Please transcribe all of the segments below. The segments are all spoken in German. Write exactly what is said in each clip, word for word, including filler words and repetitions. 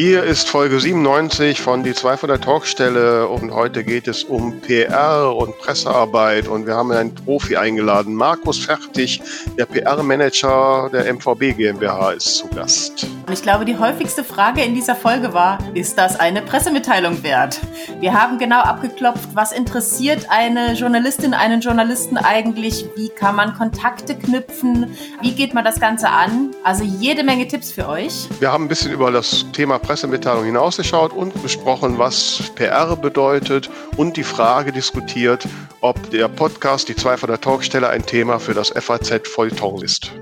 Hier ist Folge siebenundneunzig von Die zwei von der Talkstelle und heute geht es um P R und Pressearbeit und wir haben einen Profi eingeladen. Markus Fertig, der P R-Manager der M V B GmbH, ist zu Gast. Ich glaube, die häufigste Frage in dieser Folge war, ist das eine Pressemitteilung wert? Wir haben genau abgeklopft, was interessiert eine Journalistin, einen Journalisten eigentlich? Wie kann man Kontakte knüpfen? Wie geht man das Ganze an? Also jede Menge Tipps für euch. Wir haben ein bisschen über das Thema Pressemitteilung hinausgeschaut und besprochen, was P R bedeutet und die Frage diskutiert, ob der Podcast Die zwei von der Talkstelle ein Thema für das F A Z-Feuilleton ist.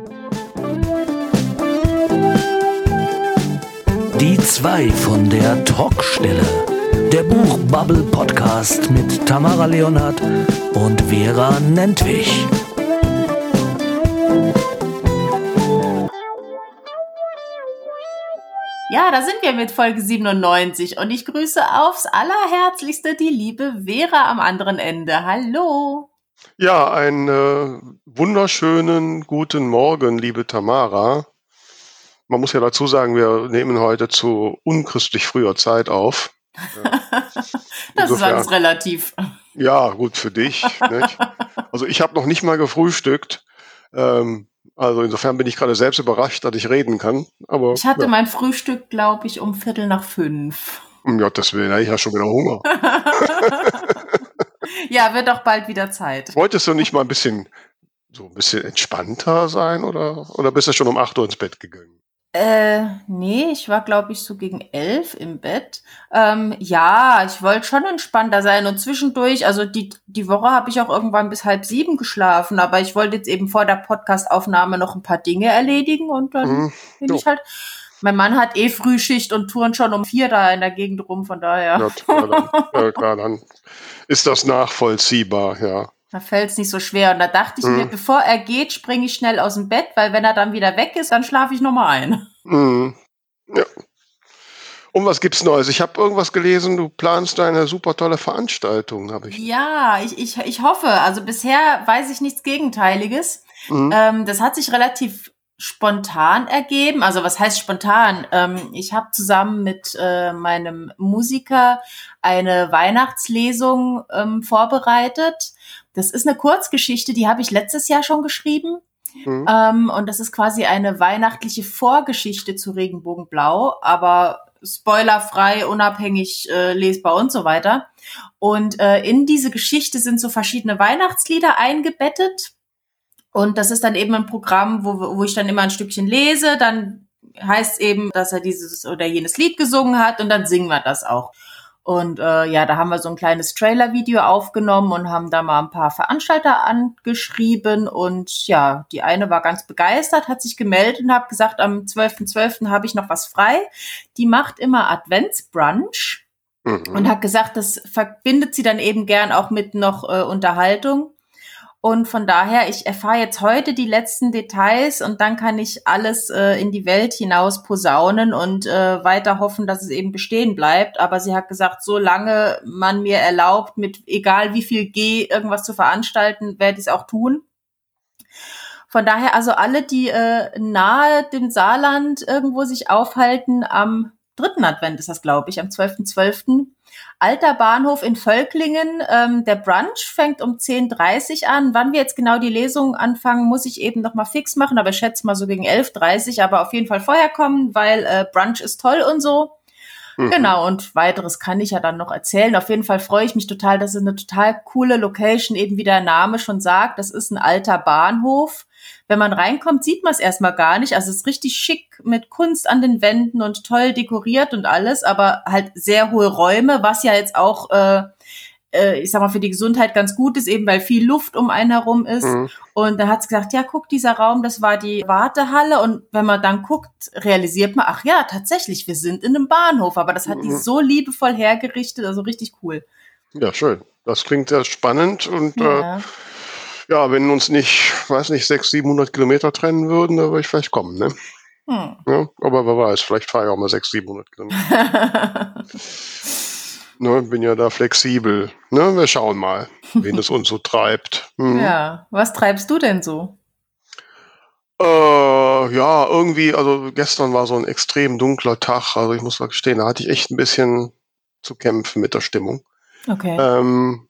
Die zwei von der Talkstelle. Der Buchbubble-Podcast mit Tamara Leonhardt und Vera Nentwich. Ja, da sind wir mit Folge siebenundneunzig und ich grüße aufs allerherzlichste die liebe Vera am anderen Ende. Hallo! Ja, einen äh, wunderschönen guten Morgen, liebe Tamara. Man muss ja dazu sagen, wir nehmen heute zu unchristlich früher Zeit auf. Das ist alles relativ. Ja, gut für dich. Nicht? Also ich habe noch nicht mal gefrühstückt. Ähm, Also insofern bin ich gerade selbst überrascht, dass ich reden kann. Aber ich hatte ja. mein Frühstück, glaube ich, um Viertel nach fünf. Um Gottes Willen, ich habe schon wieder Hunger. Ja, wird auch bald wieder Zeit. Wolltest du nicht mal ein bisschen so ein bisschen entspannter sein oder, oder bist du schon um acht Uhr ins Bett gegangen? Äh, nee, ich war, glaube ich, so gegen elf im Bett. Ähm, ja, ich wollte schon entspannter sein und zwischendurch, also die, die Woche habe ich auch irgendwann bis halb sieben geschlafen, aber ich wollte jetzt eben vor der Podcast-Aufnahme noch ein paar Dinge erledigen und dann mhm, bin so. ich halt, mein Mann hat eh Frühschicht und turnt schon um vier da in der Gegend rum, von daher. Ja, klar, dann, ja, klar, dann ist das nachvollziehbar, ja. Da fällt es nicht so schwer. Und da dachte ich mm. mir, bevor er geht, springe ich schnell aus dem Bett, weil wenn er dann wieder weg ist, dann schlafe ich nochmal ein. Mm. Ja. Und was gibt's Neues? Ich habe irgendwas gelesen, du planst eine super tolle Veranstaltung, habe ich. Ja, ich, ich, ich hoffe. Also bisher weiß ich nichts Gegenteiliges. Mm. Ähm, das hat sich relativ spontan ergeben. Also was heißt spontan? Ähm, ich habe zusammen mit äh, meinem Musiker eine Weihnachtslesung ähm, vorbereitet. Das ist eine Kurzgeschichte, die habe ich letztes Jahr schon geschrieben. Mhm. Ähm, und das ist quasi eine weihnachtliche Vorgeschichte zu Regenbogenblau, aber spoilerfrei, unabhängig äh, lesbar und so weiter. Und äh, in diese Geschichte sind so verschiedene Weihnachtslieder eingebettet. Und das ist dann eben ein Programm, wo, wo ich dann immer ein Stückchen lese. Dann heißt es eben, dass er dieses oder jenes Lied gesungen hat und dann singen wir das auch. Und äh, ja, da haben wir so ein kleines Trailer-Video aufgenommen und haben da mal ein paar Veranstalter angeschrieben. Und ja, die eine war ganz begeistert, hat sich gemeldet und hat gesagt, am zwölften zwölften habe ich noch was frei. Die macht immer Adventsbrunch mhm. und hat gesagt, das verbindet sie dann eben gern auch mit noch äh, Unterhaltung. Und von daher, ich erfahre jetzt heute die letzten Details und dann kann ich alles äh, in die Welt hinaus posaunen und äh, weiter hoffen, dass es eben bestehen bleibt. Aber sie hat gesagt, solange man mir erlaubt, mit egal wie viel G irgendwas zu veranstalten, werde ich es auch tun. Von daher also alle, die äh, nahe dem Saarland irgendwo sich aufhalten, am dritten Advent ist das, glaube ich, am zwölften zwölften Alter Bahnhof in Völklingen, ähm, der Brunch fängt um zehn Uhr dreißig an. Wann wir jetzt genau die Lesung anfangen, muss ich eben nochmal fix machen, aber ich schätze mal so gegen elf Uhr dreißig, aber auf jeden Fall vorher kommen, weil äh, Brunch ist toll und so. Mhm. Genau, und weiteres kann ich ja dann noch erzählen. Auf jeden Fall freue ich mich total, das ist eine total coole Location, eben wie der Name schon sagt, das ist ein alter Bahnhof. Wenn man reinkommt, sieht man es erstmal gar nicht. Also es ist richtig schick mit Kunst an den Wänden und toll dekoriert und alles, aber halt sehr hohe Räume, was ja jetzt auch, äh, äh, ich sag mal, für die Gesundheit ganz gut ist, eben weil viel Luft um einen herum ist. Mhm. Und da hat es gesagt, ja, guck, dieser Raum, das war die Wartehalle. Und wenn man dann guckt, realisiert man, ach ja, tatsächlich, wir sind in einem Bahnhof. Aber das hat mhm. die so liebevoll hergerichtet, also richtig cool. Ja, schön. Das klingt sehr spannend und ja. äh, Ja, wenn uns nicht, weiß nicht, sechshundert, siebenhundert Kilometer trennen würden, da würde ich vielleicht kommen, ne? Hm. Ja, aber wer weiß, vielleicht fahre ich auch mal sechshundert, siebenhundert Kilometer. Ne, bin ja da flexibel. Ne, wir schauen mal, wen es uns so treibt. Hm. Ja, was treibst du denn so? Äh, ja, irgendwie, also gestern war so ein extrem dunkler Tag, also ich muss mal gestehen, da hatte ich echt ein bisschen zu kämpfen mit der Stimmung. Okay. Ähm,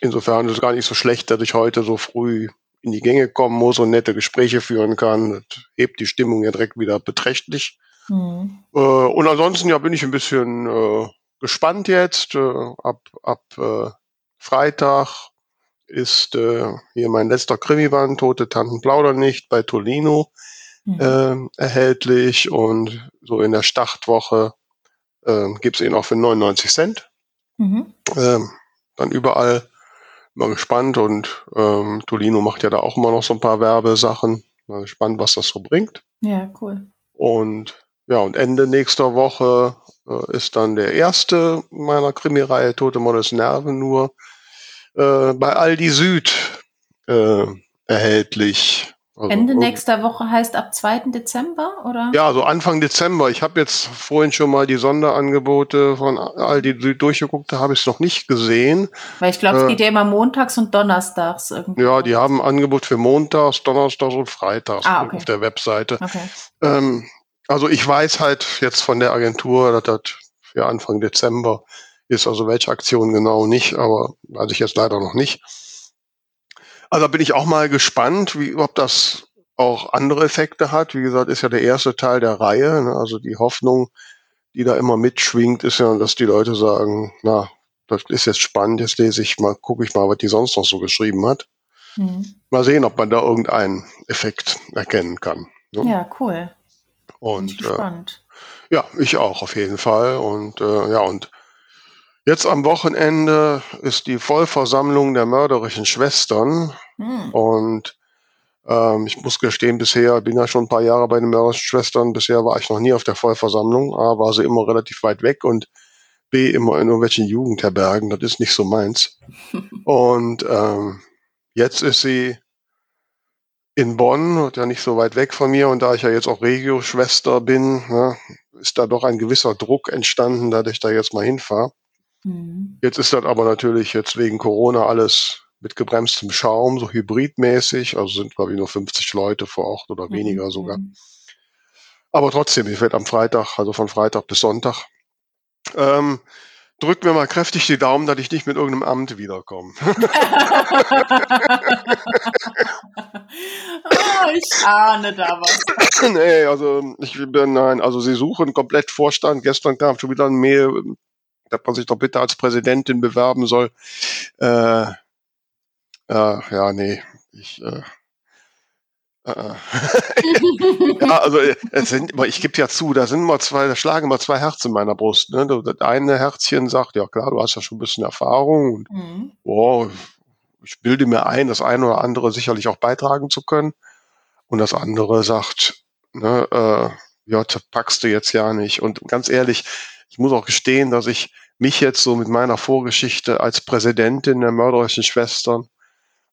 insofern ist es gar nicht so schlecht, dass ich heute so früh in die Gänge kommen muss und nette Gespräche führen kann. Das hebt die Stimmung ja direkt wieder beträchtlich. Mhm. Äh, und ansonsten ja bin ich ein bisschen äh, gespannt jetzt. Äh, ab ab äh, Freitag ist äh, hier mein letzter Krimiband, Tote Tanten plaudern nicht, bei Tolino mhm. äh, erhältlich, und so in der Startwoche äh, gibt es ihn auch für neunundneunzig Cent. Mhm. Äh, dann überall mal gespannt, und ähm, Tolino macht ja da auch immer noch so ein paar Werbesachen. Mal gespannt, was das so bringt. Ja, cool. Und ja, und Ende nächster Woche äh, ist dann der erste meiner Krimireihe Tote Models Nerven nur Äh, bei Aldi Süd äh, erhältlich. Also, Ende nächster Woche heißt ab zweiten Dezember, oder? Ja, so Anfang Dezember. Ich habe jetzt vorhin schon mal die Sonderangebote von Aldi Süd durchgeguckt, da habe ich es noch nicht gesehen. Weil ich glaube, äh, es geht ja immer montags und donnerstags irgendwie. Ja, die haben ein Angebot für montags, donnerstags und freitags ah, okay. auf der Webseite. Okay. Ähm, also ich weiß halt jetzt von der Agentur, dass das für Anfang Dezember ist, also welche Aktion genau nicht, aber weiß ich jetzt leider noch nicht. Also da bin ich auch mal gespannt, wie, ob das auch andere Effekte hat. Wie gesagt, ist ja der erste Teil der Reihe, ne? Also die Hoffnung, die da immer mitschwingt, ist ja, dass die Leute sagen, na, das ist jetzt spannend, jetzt lese ich mal, gucke ich mal, was die sonst noch so geschrieben hat. Mhm. Mal sehen, ob man da irgendeinen Effekt erkennen kann. Ne? Ja, cool. Und spannend. Äh, ja, ich auch auf jeden Fall. Und äh, ja, und jetzt am Wochenende ist die Vollversammlung der Mörderischen Schwestern. Hm. Und ähm, ich muss gestehen, bisher bin ja schon ein paar Jahre bei den Mörderischen Schwestern. Bisher war ich noch nie auf der Vollversammlung. A, war sie immer relativ weit weg, und B, immer in irgendwelchen Jugendherbergen. Das ist nicht so meins. Und ähm, jetzt ist sie in Bonn, ja nicht so weit weg von mir. Und da ich ja jetzt auch Regio-Schwester bin, ne, ist da doch ein gewisser Druck entstanden, dass ich da jetzt mal hinfahre. Jetzt ist das aber natürlich jetzt wegen Corona alles mit gebremstem Schaum, so hybridmäßig, also sind glaube ich nur fünfzig Leute vor Ort oder weniger sogar. Aber trotzdem, ich werde am Freitag, also von Freitag bis Sonntag, ähm, drück mir mal kräftig die Daumen, dass ich nicht mit irgendeinem Amt wiederkomme. Oh, ich ahne da was. Nee, also ich bin, nein, also sie suchen komplett Vorstand. Gestern kam schon wieder ein Mail, dass man sich doch bitte als Präsidentin bewerben soll. Äh, äh, ja, nee. Ich, äh, äh. ja, also es sind, ich gebe ja zu, da sind immer zwei, da schlagen immer zwei Herzen in meiner Brust. Ne? Das eine Herzchen sagt, ja klar, du hast ja schon ein bisschen Erfahrung, und mhm. oh, ich bilde mir ein, das eine oder andere sicherlich auch beitragen zu können. Und das andere sagt, ne, äh, ja, das packst du jetzt ja nicht. Und ganz ehrlich, ich muss auch gestehen, dass ich mich jetzt so mit meiner Vorgeschichte als Präsidentin der Mörderischen Schwestern,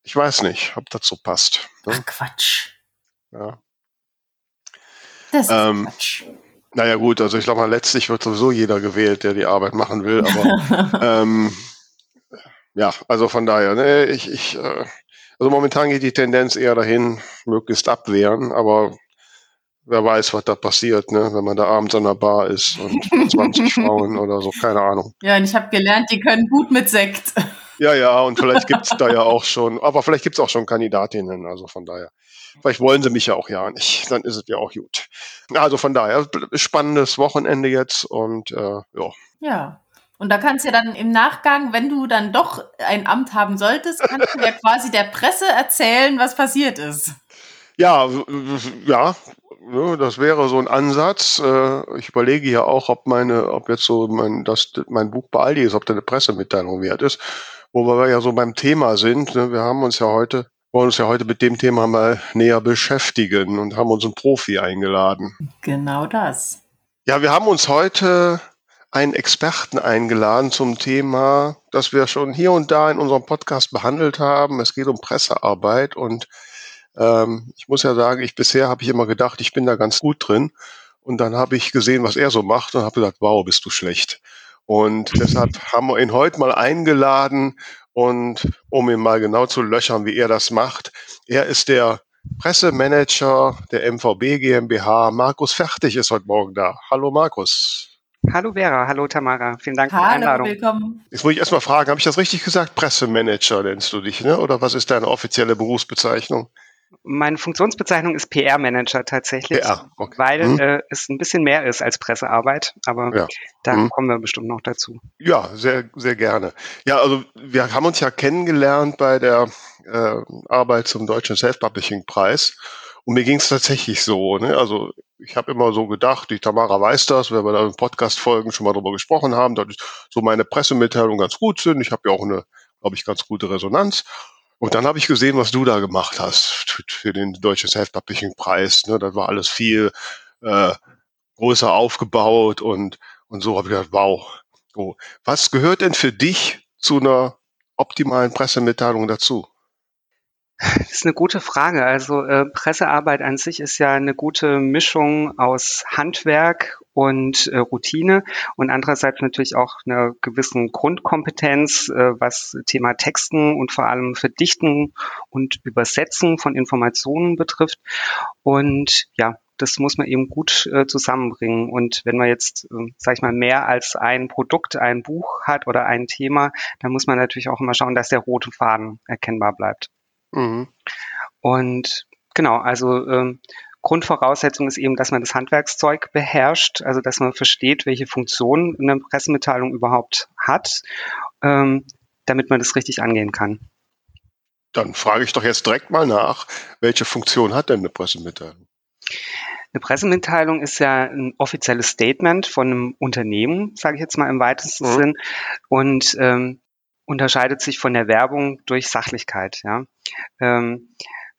ich weiß nicht, ob das so passt. Ne? Ach, Quatsch. Ja. Das ist ähm, Quatsch. Naja gut, also ich glaube mal, letztlich wird sowieso jeder gewählt, der die Arbeit machen will. Aber ähm, ja, also von daher, ne, ich, ich, äh, also momentan geht die Tendenz eher dahin, möglichst abwehren, aber wer weiß, was da passiert, ne? Wenn man da abends an der Bar ist und zwanzig Frauen oder so, keine Ahnung. Ja, und ich habe gelernt, die können gut mit Sekt. Ja, ja, und vielleicht gibt's da ja auch schon, aber vielleicht gibt's auch schon Kandidatinnen, also von daher. Vielleicht wollen sie mich ja auch ja nicht, dann ist es ja auch gut. Also von daher, spannendes Wochenende jetzt, und äh, ja. Ja, und da kannst du ja dann im Nachgang, wenn du dann doch ein Amt haben solltest, kannst du ja quasi der Presse erzählen, was passiert ist. Ja, ja. Das wäre so ein Ansatz. Ich überlege ja auch, ob meine, ob jetzt so mein, das, mein Buch bei Aldi ist, ob da eine Pressemitteilung wert ist, wo wir ja so beim Thema sind. Wir haben uns ja heute, wollen uns ja heute mit dem Thema mal näher beschäftigen und haben uns einen Profi eingeladen. Genau das. Ja, wir haben uns heute einen Experten eingeladen zum Thema, das wir schon hier und da in unserem Podcast behandelt haben. Es geht um Pressearbeit, und ich muss ja sagen, ich bisher habe ich immer gedacht, ich bin da ganz gut drin. Und dann habe ich gesehen, was er so macht, und habe gedacht, wow, bist du schlecht. Und deshalb haben wir ihn heute mal eingeladen, und um ihn mal genau zu löchern, wie er das macht. Er ist der Pressemanager der M V B GmbH, Markus Fertig, ist heute Morgen da. Hallo Markus. Hallo Vera, hallo Tamara, vielen Dank hallo, für die Einladung. Willkommen. Jetzt muss ich erstmal fragen, habe ich das richtig gesagt? Pressemanager nennst du dich, ne? Oder was ist deine offizielle Berufsbezeichnung? Meine Funktionsbezeichnung ist P R-Manager tatsächlich, P R, okay. weil hm. äh, es ein bisschen mehr ist als Pressearbeit, aber ja. da hm. kommen wir bestimmt noch dazu. Ja, sehr, sehr gerne. Ja, also wir haben uns ja kennengelernt bei der äh, Arbeit zum Deutschen Self-Publishing-Preis und mir ging es tatsächlich so, ne? Also ich habe immer so gedacht, die Tamara weiß das, wenn wir da in Podcast-Folgen schon mal drüber gesprochen haben, dass so meine Pressemitteilungen ganz gut sind. Ich habe ja auch eine, glaube ich, ganz gute Resonanz. Und dann habe ich gesehen, was du da gemacht hast für den Deutschen Self-Publishing-Preis. Ne, das war alles viel äh, größer aufgebaut und und so habe ich gedacht, wow. Oh. Was gehört denn für dich zu einer optimalen Pressemitteilung dazu? Das ist eine gute Frage. Also äh, Pressearbeit an sich ist ja eine gute Mischung aus Handwerk und äh, Routine und andererseits natürlich auch einer gewissen Grundkompetenz, äh, was Thema Texten und vor allem Verdichten und Übersetzen von Informationen betrifft. Und ja, das muss man eben gut äh, zusammenbringen. Und wenn man jetzt, äh, sag ich mal, mehr als ein Produkt, ein Buch hat oder ein Thema, dann muss man natürlich auch immer schauen, dass der rote Faden erkennbar bleibt. Mhm. Und genau, also ähm, Grundvoraussetzung ist eben, dass man das Handwerkszeug beherrscht, also dass man versteht, welche Funktion eine Pressemitteilung überhaupt hat, ähm, damit man das richtig angehen kann. Dann frage ich doch jetzt direkt mal nach, welche Funktion hat denn eine Pressemitteilung? Eine Pressemitteilung ist ja ein offizielles Statement von einem Unternehmen, sage ich jetzt mal im weitesten mhm. Sinn, und ähm, unterscheidet sich von der Werbung durch Sachlichkeit, ja. Ähm,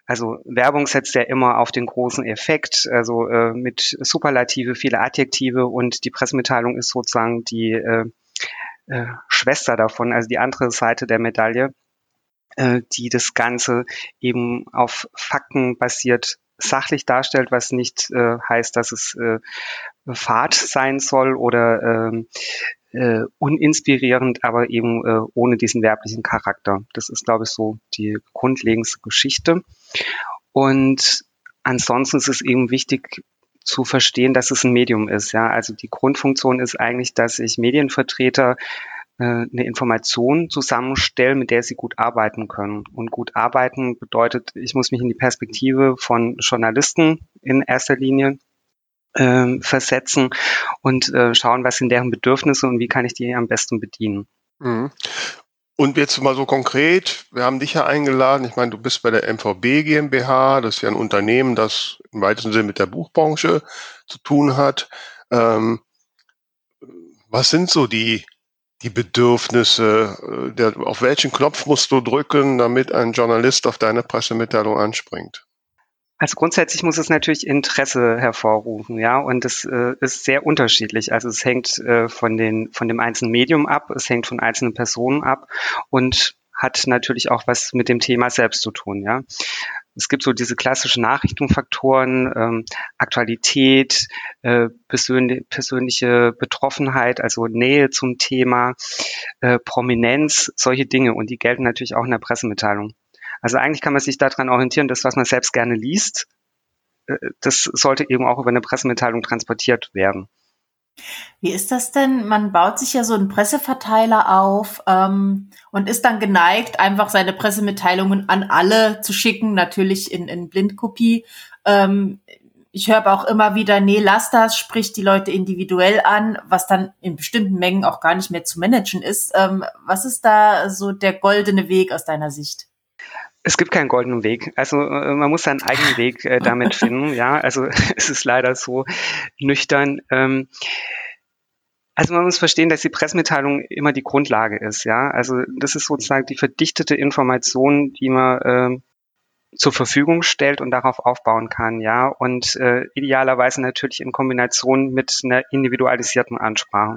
also Werbung setzt ja immer auf den großen Effekt, also äh, mit Superlative, viele Adjektive, und die Pressemitteilung ist sozusagen die äh, äh, Schwester davon, also die andere Seite der Medaille, äh, die das Ganze eben auf Fakten basiert sachlich darstellt, was nicht äh, heißt, dass es äh, fad sein soll oder äh, Äh, uninspirierend, aber eben äh, ohne diesen werblichen Charakter. Das ist, glaube ich, so die grundlegendste Geschichte. Und ansonsten ist es eben wichtig zu verstehen, dass es ein Medium ist. Ja, also die Grundfunktion ist eigentlich, dass ich Medienvertreter äh, eine Information zusammenstelle, mit der sie gut arbeiten können. Und gut arbeiten bedeutet, ich muss mich in die Perspektive von Journalisten in erster Linie Ähm, versetzen und äh, schauen, was sind deren Bedürfnisse und wie kann ich die am besten bedienen. Mhm. Und jetzt mal so konkret, wir haben dich ja eingeladen, ich meine, du bist bei der M V B GmbH, das ist ja ein Unternehmen, das im weitesten Sinne mit der Buchbranche zu tun hat. Ähm, was sind so die, die Bedürfnisse, der, auf welchen Knopf musst du drücken, damit ein Journalist auf deine Pressemitteilung anspringt? Also grundsätzlich muss es natürlich Interesse hervorrufen, ja, und es äh, ist sehr unterschiedlich. Also es hängt äh, von den von dem einzelnen Medium ab, es hängt von einzelnen Personen ab und hat natürlich auch was mit dem Thema selbst zu tun, ja. Es gibt so diese klassischen Nachrichtenfaktoren, ähm, Aktualität, äh, persönli- persönliche Betroffenheit, also Nähe zum Thema, äh, Prominenz, solche Dinge, und die gelten natürlich auch in der Pressemitteilung. Also eigentlich kann man sich daran orientieren, das, was man selbst gerne liest, das sollte eben auch über eine Pressemitteilung transportiert werden. Wie ist das denn? Man baut sich ja so einen Presseverteiler auf ähm, und ist dann geneigt, einfach seine Pressemitteilungen an alle zu schicken, natürlich in, in Blindkopie. Ähm, ich höre auch immer wieder, nee, lass das, sprich die Leute individuell an, was dann in bestimmten Mengen auch gar nicht mehr zu managen ist. Ähm, was ist da so der goldene Weg aus deiner Sicht? Es gibt keinen goldenen Weg. Also man muss seinen eigenen Weg äh, damit finden. Ja, also es ist leider so nüchtern. Ähm, also man muss verstehen, dass die Pressemitteilung immer die Grundlage ist. Ja, also das ist sozusagen die verdichtete Information, die man äh, zur Verfügung stellt und darauf aufbauen kann. Ja, und äh, idealerweise natürlich in Kombination mit einer individualisierten Ansprache.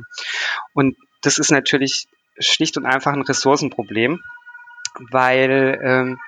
Und das ist natürlich schlicht und einfach ein Ressourcenproblem. Weil, ähm,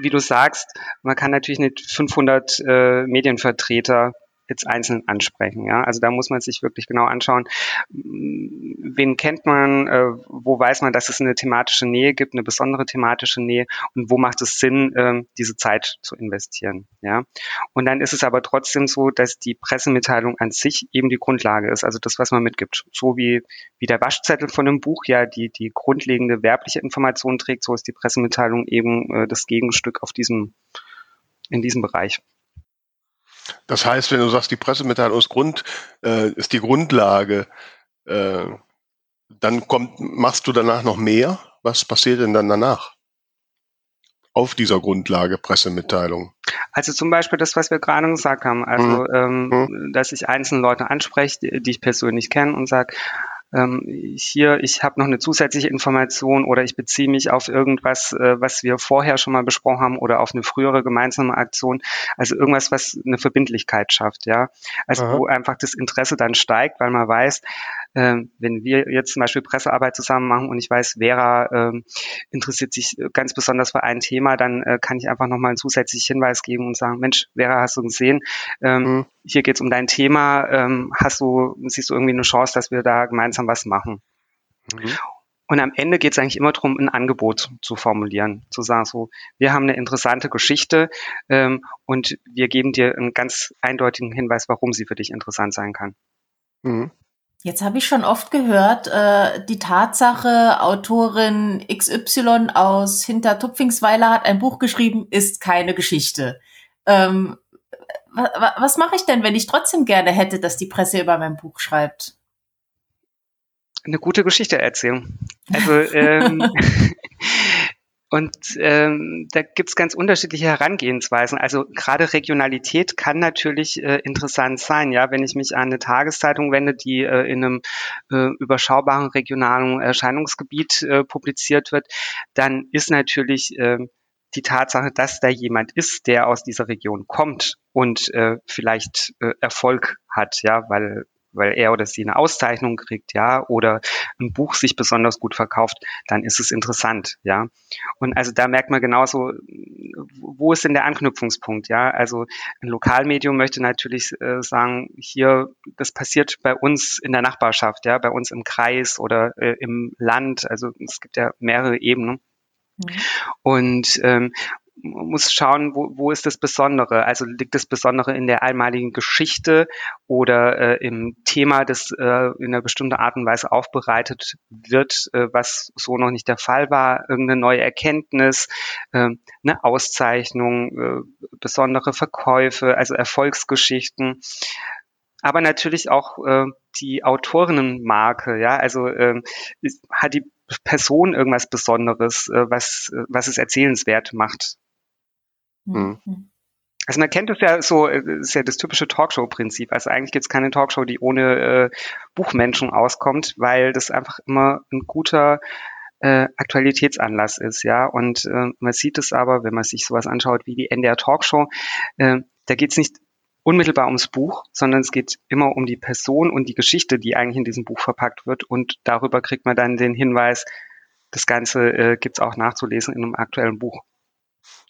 wie du sagst, man kann natürlich nicht fünfhundert äh, Medienvertreter jetzt einzeln ansprechen. Ja, also da muss man sich wirklich genau anschauen, wen kennt man, äh, wo weiß man, dass es eine thematische Nähe gibt, eine besondere thematische Nähe und wo macht es Sinn, äh, diese Zeit zu investieren. Ja, und dann ist es aber trotzdem so, dass die Pressemitteilung an sich eben die Grundlage ist, also das, was man mitgibt. So wie wie der Waschzettel von einem Buch ja die die grundlegende werbliche Information trägt, so ist die Pressemitteilung eben äh, das Gegenstück auf diesem in diesem Bereich. Das heißt, wenn du sagst, die Pressemitteilung ist, Grund, äh, ist die Grundlage, äh, dann kommt, machst du danach noch mehr? Was passiert denn dann danach? Auf dieser Grundlage Pressemitteilung. Also zum Beispiel das, was wir gerade gesagt haben, also mhm. Ähm, mhm. dass ich einzelne Leute anspreche, die, die ich persönlich kenne und sage, hier, ich habe noch eine zusätzliche Information oder ich beziehe mich auf irgendwas, was wir vorher schon mal besprochen haben oder auf eine frühere gemeinsame Aktion. Also irgendwas, was eine Verbindlichkeit schafft, ja. Also Aha. wo einfach das Interesse dann steigt, weil man weiß, wenn wir jetzt zum Beispiel Pressearbeit zusammen machen und ich weiß, Vera interessiert sich ganz besonders für ein Thema, dann kann ich einfach nochmal einen zusätzlichen Hinweis geben und sagen, Mensch, Vera, hast du gesehen, mhm. hier geht's um dein Thema, hast du, siehst du irgendwie eine Chance, dass wir da gemeinsam was machen? Mhm. Und am Ende geht es eigentlich immer darum, ein Angebot zu formulieren, zu sagen so, wir haben eine interessante Geschichte ähm, und wir geben dir einen ganz eindeutigen Hinweis, warum sie für dich interessant sein kann. Mhm. Jetzt habe ich schon oft gehört, äh, die Tatsache, Autorin X Y aus Hintertupfingsweiler hat ein Buch geschrieben, ist keine Geschichte. Ähm, wa- wa- was mache ich denn, wenn ich trotzdem gerne hätte, dass die Presse über mein Buch schreibt? Eine gute Geschichte erzählen. Also ähm, und ähm, da gibt es ganz unterschiedliche Herangehensweisen. Also gerade Regionalität kann natürlich äh, interessant sein, ja, wenn ich mich an eine Tageszeitung wende, die äh, in einem äh, überschaubaren regionalen Erscheinungsgebiet äh, publiziert wird, dann ist natürlich äh, die Tatsache, dass da jemand ist, der aus dieser Region kommt und äh, vielleicht äh, Erfolg hat, ja, weil weil er oder sie eine Auszeichnung kriegt, ja, oder ein Buch sich besonders gut verkauft, dann ist es interessant, ja. Und also da merkt man genauso, wo ist denn der Anknüpfungspunkt, ja. Also ein Lokalmedium möchte natürlich äh, sagen, hier, das passiert bei uns in der Nachbarschaft, ja, bei uns im Kreis oder äh, im Land, also es gibt ja mehrere Ebenen. Mhm. Und ähm, muss schauen, wo, wo ist das Besondere? Also liegt das Besondere in der einmaligen Geschichte oder äh, im Thema, das äh, in einer bestimmten Art und Weise aufbereitet wird, äh, was so noch nicht der Fall war, irgendeine neue Erkenntnis, äh, eine Auszeichnung, äh, besondere Verkäufe, also Erfolgsgeschichten. Aber natürlich auch äh, die Autorinnenmarke, ja, also äh, ist, hat die Person irgendwas Besonderes, äh, was, äh, was es erzählenswert macht. Mhm. Also man kennt es ja so, ist ja das typische Talkshow-Prinzip. Also eigentlich gibt es keine Talkshow, die ohne äh, Buchmenschen auskommt, weil das einfach immer ein guter äh, Aktualitätsanlass ist, ja. Und äh, man sieht es aber, wenn man sich sowas anschaut wie die N D R Talkshow, äh, da geht es nicht unmittelbar ums Buch, sondern es geht immer um die Person und die Geschichte, die eigentlich in diesem Buch verpackt wird. Und darüber kriegt man dann den Hinweis, das Ganze äh, gibt es auch nachzulesen in einem aktuellen Buch.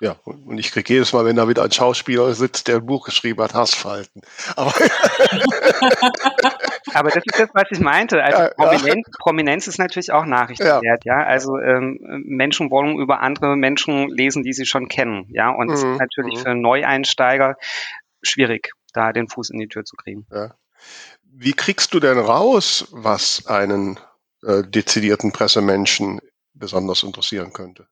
Ja, und ich kriege jedes Mal, wenn da wieder ein Schauspieler sitzt, der ein Buch geschrieben hat, Hassfalten. Aber, aber das ist das, was ich meinte. Also ja, Prominenz, ja. Prominenz ist natürlich auch nachrichtenwert, ja. ja? Also ähm, Menschen wollen über andere Menschen lesen, die sie schon kennen, ja. Und es mhm. ist natürlich mhm. für Neueinsteiger schwierig, da den Fuß in die Tür zu kriegen. Ja. Wie kriegst du denn raus, was einen äh, dezidierten Pressemenschen besonders interessieren könnte?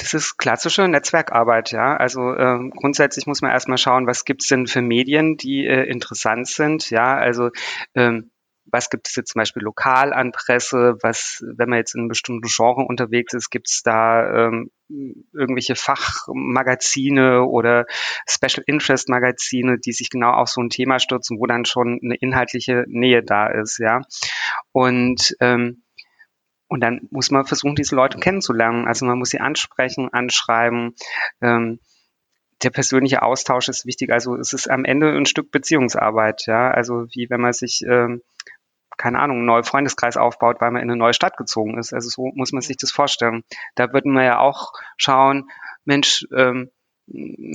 Das ist klassische Netzwerkarbeit, ja. Also ähm, grundsätzlich muss man erstmal schauen, was gibt es denn für Medien, die äh, interessant sind, ja. Also ähm, was gibt es jetzt zum Beispiel lokal an Presse, was, wenn man jetzt in einem bestimmten Genre unterwegs ist, gibt es da ähm, irgendwelche Fachmagazine oder Special Interest Magazine, die sich genau auf so ein Thema stürzen, wo dann schon eine inhaltliche Nähe da ist, ja. Und ähm, Und dann muss man versuchen, diese Leute kennenzulernen. Also man muss sie ansprechen, anschreiben. Ähm, der persönliche Austausch ist wichtig. Also es ist am Ende ein Stück Beziehungsarbeit, ja. Also wie wenn man sich, ähm, keine Ahnung, einen neuen Freundeskreis aufbaut, weil man in eine neue Stadt gezogen ist. Also so muss man sich das vorstellen. Da würden wir ja auch schauen, Mensch, ähm,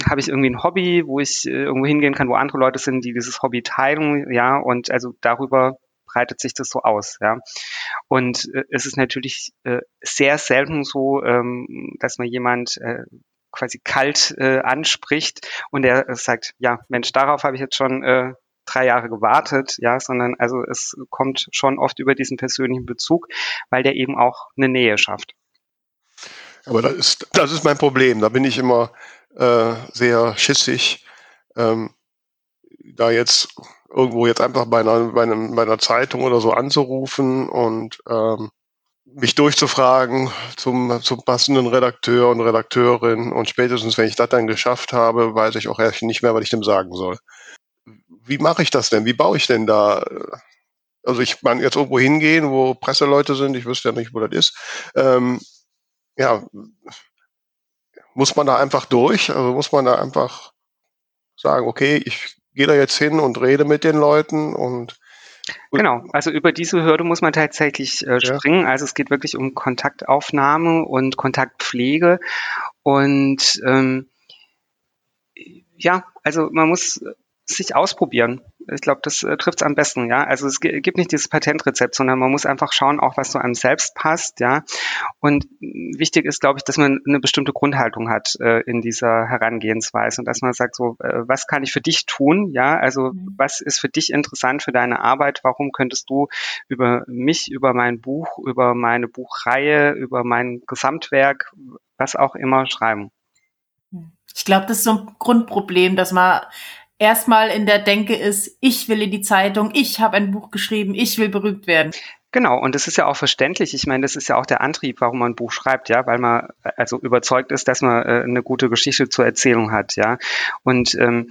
habe ich irgendwie ein Hobby, wo ich irgendwo hingehen kann, wo andere Leute sind, die dieses Hobby teilen, ja, und also darüber breitet sich das so aus, ja. Und äh, es ist natürlich äh, sehr selten so, ähm, dass man jemand äh, quasi kalt äh, anspricht und er äh, sagt, ja, Mensch, darauf habe ich jetzt schon äh, drei Jahre gewartet, ja, sondern also es kommt schon oft über diesen persönlichen Bezug, weil der eben auch eine Nähe schafft. Aber das ist, das ist mein Problem. Da bin ich immer äh, sehr schissig, ähm, da jetzt irgendwo jetzt einfach bei einer, bei einem, bei einer Zeitung oder so anzurufen und ähm, mich durchzufragen zum, zum passenden Redakteur und Redakteurin. Und spätestens, wenn ich das dann geschafft habe, weiß ich auch ehrlich nicht mehr, was ich dem sagen soll. Wie mache ich das denn? Wie baue ich denn da? Also ich meine, jetzt irgendwo hingehen, wo Presseleute sind, ich wüsste ja nicht, wo das ist. Ähm, ja, muss man da einfach durch? Also muss man da einfach sagen, okay, ich gehe da jetzt hin und rede mit den Leuten und genau, also über diese Hürde muss man tatsächlich äh, springen. Ja. Also es geht wirklich um Kontaktaufnahme und Kontaktpflege und ähm, ja, also man muss sich ausprobieren. Ich glaube, das äh, trifft es am besten, ja. Also es g- gibt nicht dieses Patentrezept, sondern man muss einfach schauen, auch was zu einem selbst passt, ja. Und wichtig ist, glaube ich, dass man eine bestimmte Grundhaltung hat äh, in dieser Herangehensweise und dass man sagt, so, äh, was kann ich für dich tun, ja? Also mhm. was ist für dich interessant für deine Arbeit? Warum könntest du über mich, über mein Buch, über meine Buchreihe, über mein Gesamtwerk, was auch immer schreiben? Ich glaube, das ist so ein Grundproblem, dass man erstmal in der Denke ist, ich will in die Zeitung, ich habe ein Buch geschrieben, ich will berühmt werden. Genau, und das ist ja auch verständlich. Ich meine, das ist ja auch der Antrieb, warum man ein Buch schreibt, ja, weil man also überzeugt ist, dass man äh, eine gute Geschichte zur Erzählung hat, ja. Und ähm,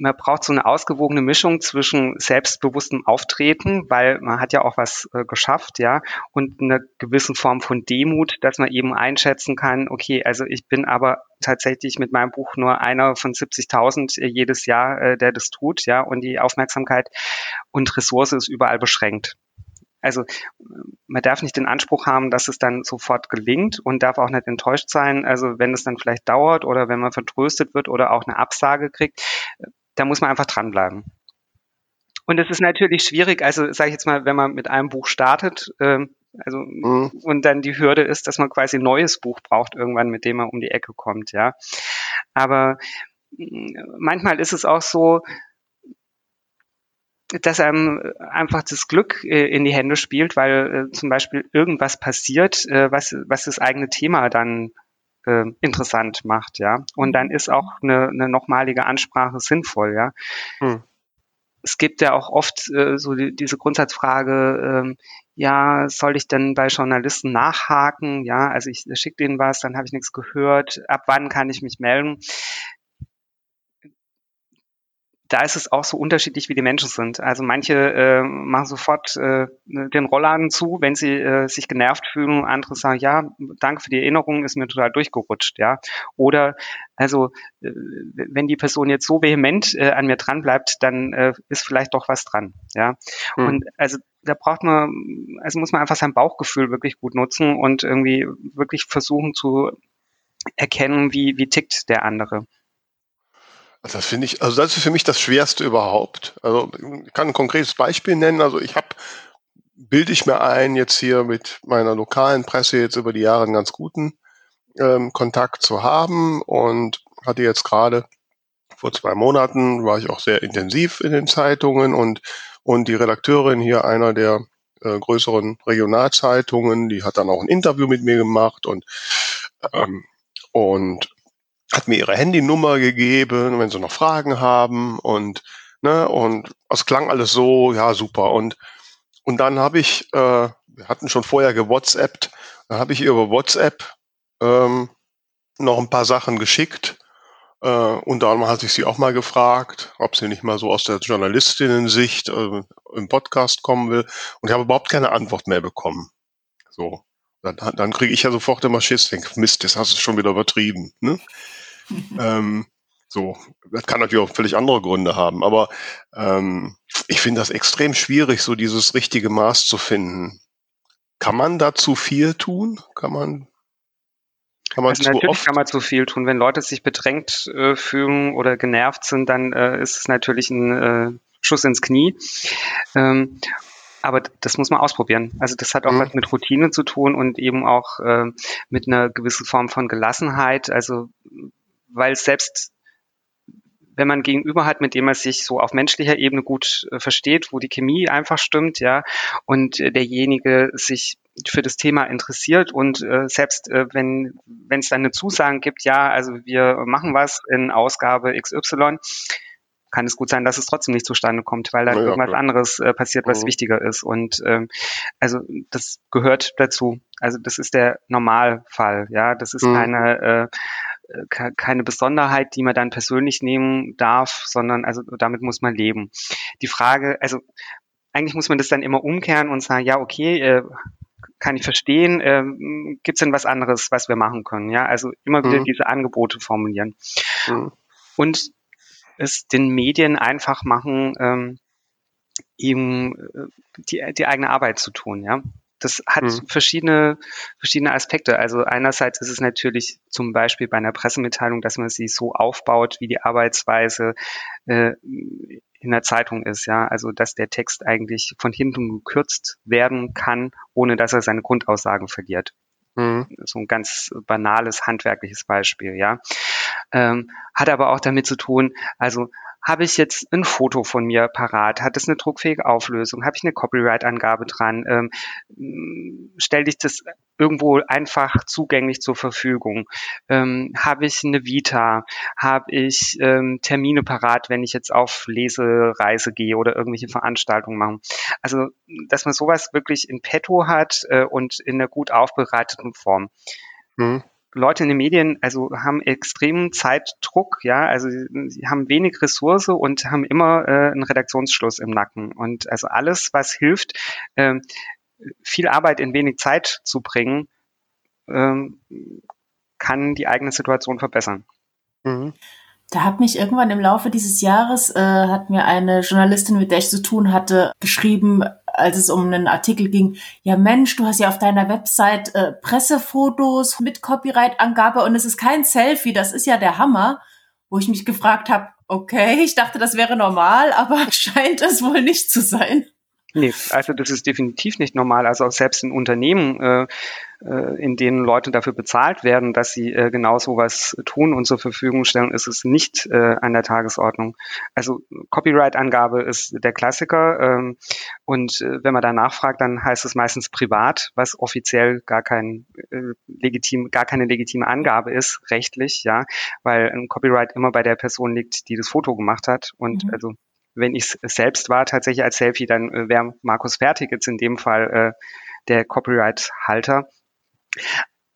man braucht so eine ausgewogene Mischung zwischen selbstbewusstem Auftreten, weil man hat ja auch was äh, geschafft, ja, und einer gewissen Form von Demut, dass man eben einschätzen kann, okay, also ich bin aber tatsächlich mit meinem Buch nur einer von siebzigtausend jedes Jahr, äh, der das tut, ja, und die Aufmerksamkeit und Ressource ist überall beschränkt. Also man darf nicht den Anspruch haben, dass es dann sofort gelingt und darf auch nicht enttäuscht sein, also wenn es dann vielleicht dauert oder wenn man vertröstet wird oder auch eine Absage kriegt, da muss man einfach dranbleiben. Und es ist natürlich schwierig, also sage ich jetzt mal, wenn man mit einem Buch startet, äh, also mhm. und dann die Hürde ist, dass man quasi ein neues Buch braucht irgendwann, mit dem man um die Ecke kommt, ja. Aber mh, manchmal ist es auch so, dass einem einfach das Glück äh, in die Hände spielt, weil äh, zum Beispiel irgendwas passiert, äh, was, was das eigene Thema dann äh, interessant macht, ja. Und dann ist auch eine, eine nochmalige Ansprache sinnvoll, ja. Hm. Es gibt ja auch oft äh, so die, diese Grundsatzfrage, äh, ja, soll ich denn bei Journalisten nachhaken? Ja, also ich schicke denen was, dann habe ich nichts gehört. Ab wann kann ich mich melden? Da ist es auch so unterschiedlich, wie die Menschen sind. Also manche äh, machen sofort äh, den Rollladen zu, wenn sie äh, sich genervt fühlen. Andere sagen, ja, danke für die Erinnerung, ist mir total durchgerutscht. Ja. Oder also äh, wenn die Person jetzt so vehement äh, an mir dran bleibt, dann äh, ist vielleicht doch was dran. Ja. Mhm. Und also da braucht man, also muss man einfach sein Bauchgefühl wirklich gut nutzen und irgendwie wirklich versuchen zu erkennen, wie wie tickt der andere. Das finde ich, also das ist für mich das Schwerste überhaupt. Also ich kann ein konkretes Beispiel nennen. Also ich habe, bilde ich mir ein, jetzt hier mit meiner lokalen Presse jetzt über die Jahre einen ganz guten ähm, Kontakt zu haben und hatte jetzt gerade vor zwei Monaten, war ich auch sehr intensiv in den Zeitungen und, und die Redakteurin hier einer der äh, größeren Regionalzeitungen, die hat dann auch ein Interview mit mir gemacht und ähm, und hat mir ihre Handynummer gegeben, wenn sie noch Fragen haben und ne und es klang alles so, ja super und und dann habe ich, äh, wir hatten schon vorher gewhatsappt, dann habe ich ihr über WhatsApp ähm, noch ein paar Sachen geschickt äh, und dann hatte ich sie auch mal gefragt, ob sie nicht mal so aus der Journalistinnen-Sicht äh, im Podcast kommen will und ich habe überhaupt keine Antwort mehr bekommen, so. Dann, dann kriege ich ja sofort immer Schiss, denke, Mist, das hast du schon wieder übertrieben. Ne? ähm, so, das kann natürlich auch völlig andere Gründe haben, aber ähm, ich finde das extrem schwierig, so dieses richtige Maß zu finden. Kann man da zu viel tun? Kann man? Kann man also zu natürlich oft? Kann man zu viel tun. Wenn Leute sich bedrängt äh, fühlen oder genervt sind, dann äh, ist es natürlich ein äh, Schuss ins Knie. Ähm, aber das muss man ausprobieren. Also das hat auch mhm. was mit Routine zu tun und eben auch äh, mit einer gewissen Form von Gelassenheit. Also weil selbst wenn man gegenüber hat, mit dem man sich so auf menschlicher Ebene gut äh, versteht, wo die Chemie einfach stimmt, ja, und äh, derjenige sich für das Thema interessiert und äh, selbst äh, wenn wenn es dann eine Zusage gibt, ja, also wir machen was in Ausgabe X Y, kann es gut sein, dass es trotzdem nicht zustande kommt, weil dann ja, irgendwas klar. anderes äh, passiert, was mhm. wichtiger ist. Und ähm, also das gehört dazu. Also das ist der Normalfall, ja, das ist mhm. keine äh, keine Besonderheit, die man dann persönlich nehmen darf, sondern also damit muss man leben. Die Frage, also eigentlich muss man das dann immer umkehren und sagen, ja, okay, äh, kann ich verstehen, äh, gibt es denn was anderes, was wir machen können? Ja, also immer wieder mhm. diese Angebote formulieren. Mhm. Und es den Medien einfach machen, ähm, eben die, die eigene Arbeit zu tun, ja. Das hat mhm. verschiedene, verschiedene Aspekte. Also einerseits ist es natürlich zum Beispiel bei einer Pressemitteilung, dass man sie so aufbaut, wie die Arbeitsweise äh, in der Zeitung ist, ja. Also, dass der Text eigentlich von hinten gekürzt werden kann, ohne dass er seine Grundaussagen verliert. Mhm. So ein ganz banales, handwerkliches Beispiel, ja. Ähm, hat aber auch damit zu tun, also, habe ich jetzt ein Foto von mir parat? Hat es eine druckfähige Auflösung? Habe ich eine Copyright-Angabe dran? Ähm, stelle ich das irgendwo einfach zugänglich zur Verfügung? Ähm, habe ich eine Vita? Habe ich ähm, Termine parat, wenn ich jetzt auf Lesereise gehe oder irgendwelche Veranstaltungen mache? Also, dass man sowas wirklich in petto hat äh, und in einer gut aufbereiteten Form. Mhm. Leute in den Medien, also haben extremen Zeitdruck, ja, also sie haben wenig Ressource und haben immer äh, einen Redaktionsschluss im Nacken. Und also alles, was hilft, äh, viel Arbeit in wenig Zeit zu bringen, äh, kann die eigene Situation verbessern. Mhm. Da hat mich irgendwann im Laufe dieses Jahres, äh, hat mir eine Journalistin, mit der ich zu tun hatte, geschrieben, als es um einen Artikel ging, ja Mensch, du hast ja auf deiner Website äh, Pressefotos mit Copyright-Angabe und es ist kein Selfie, das ist ja der Hammer, wo ich mich gefragt habe, okay, ich dachte, das wäre normal, aber scheint es wohl nicht zu sein. Nee, also das ist definitiv nicht normal. Also auch selbst in Unternehmen, äh, äh, in denen Leute dafür bezahlt werden, dass sie äh, genau sowas tun und zur Verfügung stellen, ist es nicht äh, an der Tagesordnung. Also Copyright-Angabe ist der Klassiker. Ähm, und äh, wenn man da nachfragt, dann heißt es meistens privat, was offiziell gar kein äh, legitim, gar keine legitime Angabe ist, rechtlich, ja, weil ein Copyright immer bei der Person liegt, die das Foto gemacht hat. Und mhm. also wenn ich es selbst war, tatsächlich als Selfie, dann äh, wäre Markus Fertig jetzt in dem Fall äh, der Copyright-Halter.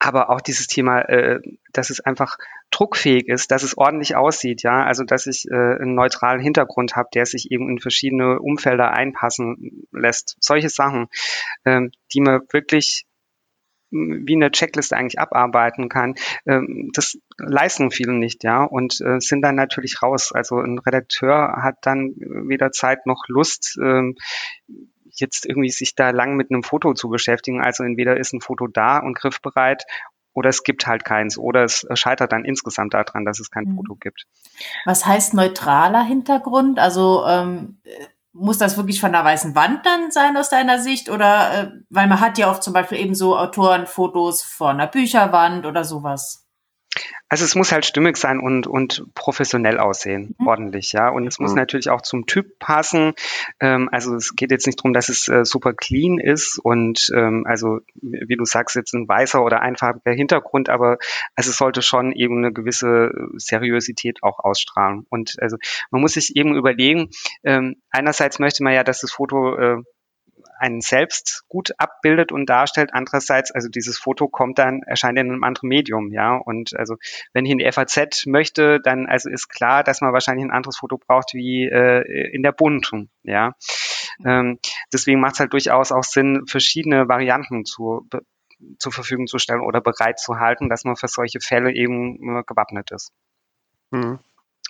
Aber auch dieses Thema, äh, dass es einfach druckfähig ist, dass es ordentlich aussieht, ja, also dass ich äh, einen neutralen Hintergrund habe, der sich eben in verschiedene Umfelder einpassen lässt. Solche Sachen, äh, die man wirklich wie eine Checkliste eigentlich abarbeiten kann, das leisten viele nicht, ja, und sind dann natürlich raus. Also ein Redakteur hat dann weder Zeit noch Lust, jetzt irgendwie sich da lang mit einem Foto zu beschäftigen. Also entweder ist ein Foto da und griffbereit oder es gibt halt keins oder es scheitert dann insgesamt daran, dass es kein mhm. Foto gibt. Was heißt neutraler Hintergrund? Also ähm muss das wirklich von einer weißen Wand dann sein aus deiner Sicht? Oder äh, weil man hat ja oft zum Beispiel eben so Autorenfotos vor einer Bücherwand oder sowas. Also es muss halt stimmig sein und und professionell aussehen, mhm. ordentlich, ja. Und es muss mhm. natürlich auch zum Typ passen. Ähm, also es geht jetzt nicht darum, dass es äh, super clean ist und ähm, also wie du sagst, jetzt ein weißer oder einfarbiger Hintergrund, aber also es sollte schon eben eine gewisse Seriosität auch ausstrahlen. Und also man muss sich eben überlegen, ähm, einerseits möchte man ja, dass das Foto äh, einen selbst gut abbildet und darstellt. Andererseits, also dieses Foto kommt dann, erscheint in einem anderen Medium, ja. Und also, wenn ich in die F A Z möchte, dann also ist klar, dass man wahrscheinlich ein anderes Foto braucht wie äh, in der Bund, ja. Ähm, deswegen macht es halt durchaus auch Sinn, verschiedene Varianten zu, be, zur Verfügung zu stellen oder bereit zu halten, dass man für solche Fälle eben äh, gewappnet ist. Mhm.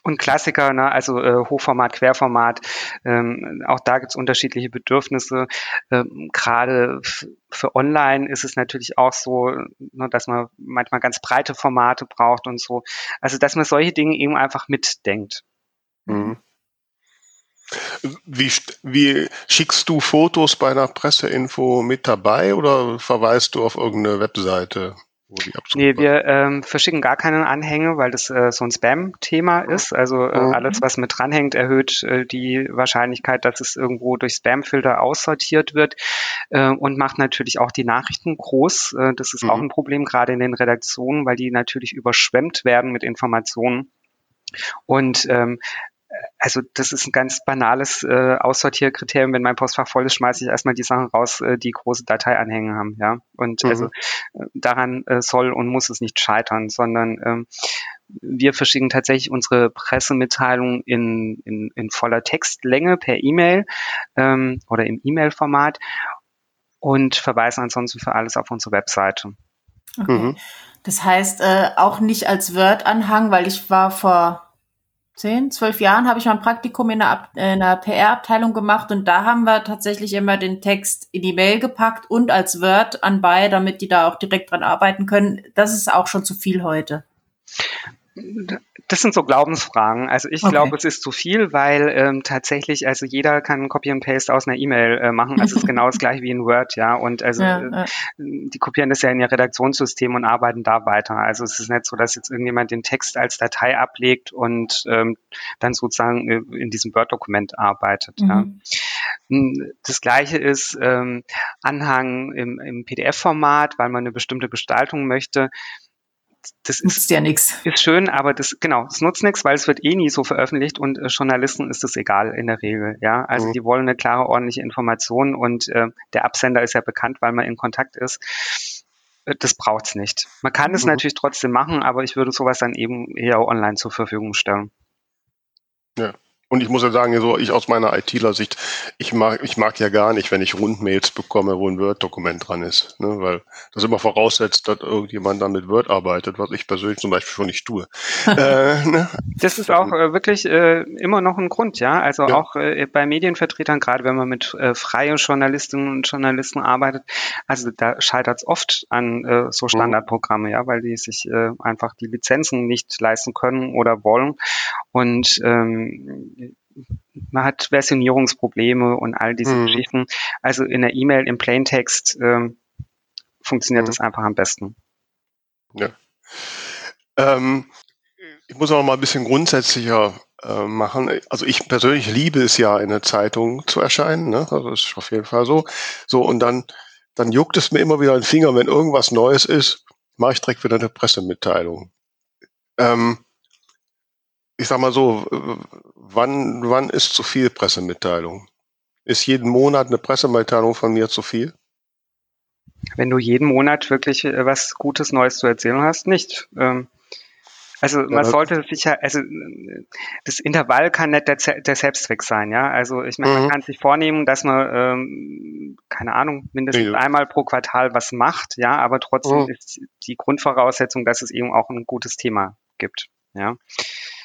Und Klassiker, ne? Also äh, Hochformat, Querformat, ähm, auch da gibt's unterschiedliche Bedürfnisse. Ähm, Gerade f- für online ist es natürlich auch so, ne, dass man manchmal ganz breite Formate braucht und so. Also dass man solche Dinge eben einfach mitdenkt. Mhm. Wie, wie schickst du Fotos bei einer Presseinfo mit dabei oder verweist du auf irgendeine Webseite? Nee, wir ähm, verschicken gar keine Anhänge, weil das äh, so ein Spam-Thema ist. Also äh, mhm. alles, was mit dranhängt, erhöht äh, die Wahrscheinlichkeit, dass es irgendwo durch Spamfilter aussortiert wird äh, und macht natürlich auch die Nachrichten groß. Äh, das ist mhm. auch ein Problem, gerade in den Redaktionen, weil die natürlich überschwemmt werden mit Informationen. Und ähm, also das ist ein ganz banales äh, Aussortierkriterium. Wenn mein Postfach voll ist, schmeiße ich erstmal die Sachen raus, äh, die große Dateianhänge haben. Ja, und mhm. also äh, daran äh, soll und muss es nicht scheitern, sondern ähm, wir verschicken tatsächlich unsere Pressemitteilung in, in, in voller Textlänge per E-Mail ähm, oder im E-Mail-Format und verweisen ansonsten für alles auf unsere Webseite. Okay. Mhm. Das heißt äh, auch nicht als Word-Anhang, weil ich war vor zehn, zwölf Jahren habe ich mal ein Praktikum in einer, Ab- in einer P R-Abteilung gemacht und da haben wir tatsächlich immer den Text in die Mail gepackt und als Word anbei, damit die da auch direkt dran arbeiten können. Das ist auch schon zu viel heute. Das sind so Glaubensfragen. Also ich okay. glaube, es ist zu viel, weil ähm, tatsächlich, also jeder kann Copy and Paste aus einer E-Mail äh, machen. Also es ist genau das gleiche wie in Word, ja. Und also ja, ja. Äh, die kopieren das ja in ihr Redaktionssystem und arbeiten da weiter. Also es ist nicht so, dass jetzt irgendjemand den Text als Datei ablegt und ähm, dann sozusagen äh, in diesem Word-Dokument arbeitet. Mhm. Ja. Das Gleiche ist ähm, Anhang im, im P D F-Format, weil man eine bestimmte Gestaltung möchte. Das nutzt ist ja nichts. Ist schön, aber das, genau, es nutzt nichts, weil es wird eh nie so veröffentlicht und äh, Journalisten ist es egal in der Regel, ja. Also mhm. die wollen eine klare, ordentliche Information und äh, der Absender ist ja bekannt, weil man in Kontakt ist. Äh, das braucht's nicht. Man kann es mhm. natürlich trotzdem machen, aber ich würde sowas dann eben eher online zur Verfügung stellen. Ja. Und ich muss ja sagen, so ich aus meiner ITler-Sicht, ich mag, ich mag ja gar nicht, wenn ich Rundmails bekomme, wo ein Word-Dokument dran ist, ne? Weil das immer voraussetzt, dass irgendjemand dann mit Word arbeitet, was ich persönlich zum Beispiel schon nicht tue. äh, ne? Das ist auch äh, wirklich äh, immer noch ein Grund, ja. Also ja. auch äh, bei Medienvertretern, gerade wenn man mit äh, freien Journalistinnen und Journalisten arbeitet, also da scheitert es oft an äh, so Standardprogramme, mhm. ja, weil die sich äh, einfach die Lizenzen nicht leisten können oder wollen. Und ähm, man hat Versionierungsprobleme und all diese mhm. Geschichten. Also in der E-Mail, im Plaintext ähm, funktioniert mhm. das einfach am besten. Ja. Ähm, ich muss auch mal ein bisschen grundsätzlicher äh, machen. Also ich persönlich liebe es ja, in der Zeitung zu erscheinen. Ne? Also das ist auf jeden Fall so. So und dann, dann juckt es mir immer wieder den Finger, wenn irgendwas Neues ist, mache ich direkt wieder eine Pressemitteilung. Ähm, Ich sag mal so, wann, wann ist zu viel Pressemitteilung? Ist jeden Monat eine Pressemitteilung von mir zu viel? Wenn du jeden Monat wirklich was Gutes, Neues zu erzählen hast, nicht. Ähm Also man ja, sollte sicher, also das Intervall kann nicht der, Ze- der Selbstzweck sein, ja. Also ich meine, mhm. man kann sich vornehmen, dass man, ähm, keine Ahnung, mindestens ja. einmal pro Quartal was macht, ja, aber trotzdem mhm. ist die Grundvoraussetzung, dass es eben auch ein gutes Thema gibt, ja.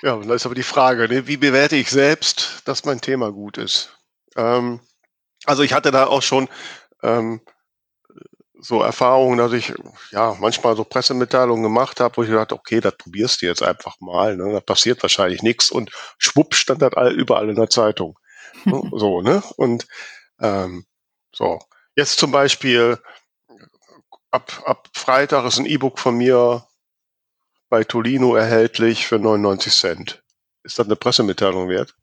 Ja, da ist aber die Frage, ne? Wie bewerte ich selbst, dass mein Thema gut ist? Ähm, also ich hatte da auch schon ähm, so Erfahrungen, dass ich ja manchmal so Pressemitteilungen gemacht habe, wo ich dachte, okay, das probierst du jetzt einfach mal, ne? Da passiert wahrscheinlich nichts und schwupp stand das all, überall in der Zeitung. So, ne? Und ähm, so, jetzt zum Beispiel ab, ab Freitag ist ein E-Book von mir bei Tolino erhältlich für neunundneunzig Cent. Ist das eine Pressemitteilung wert?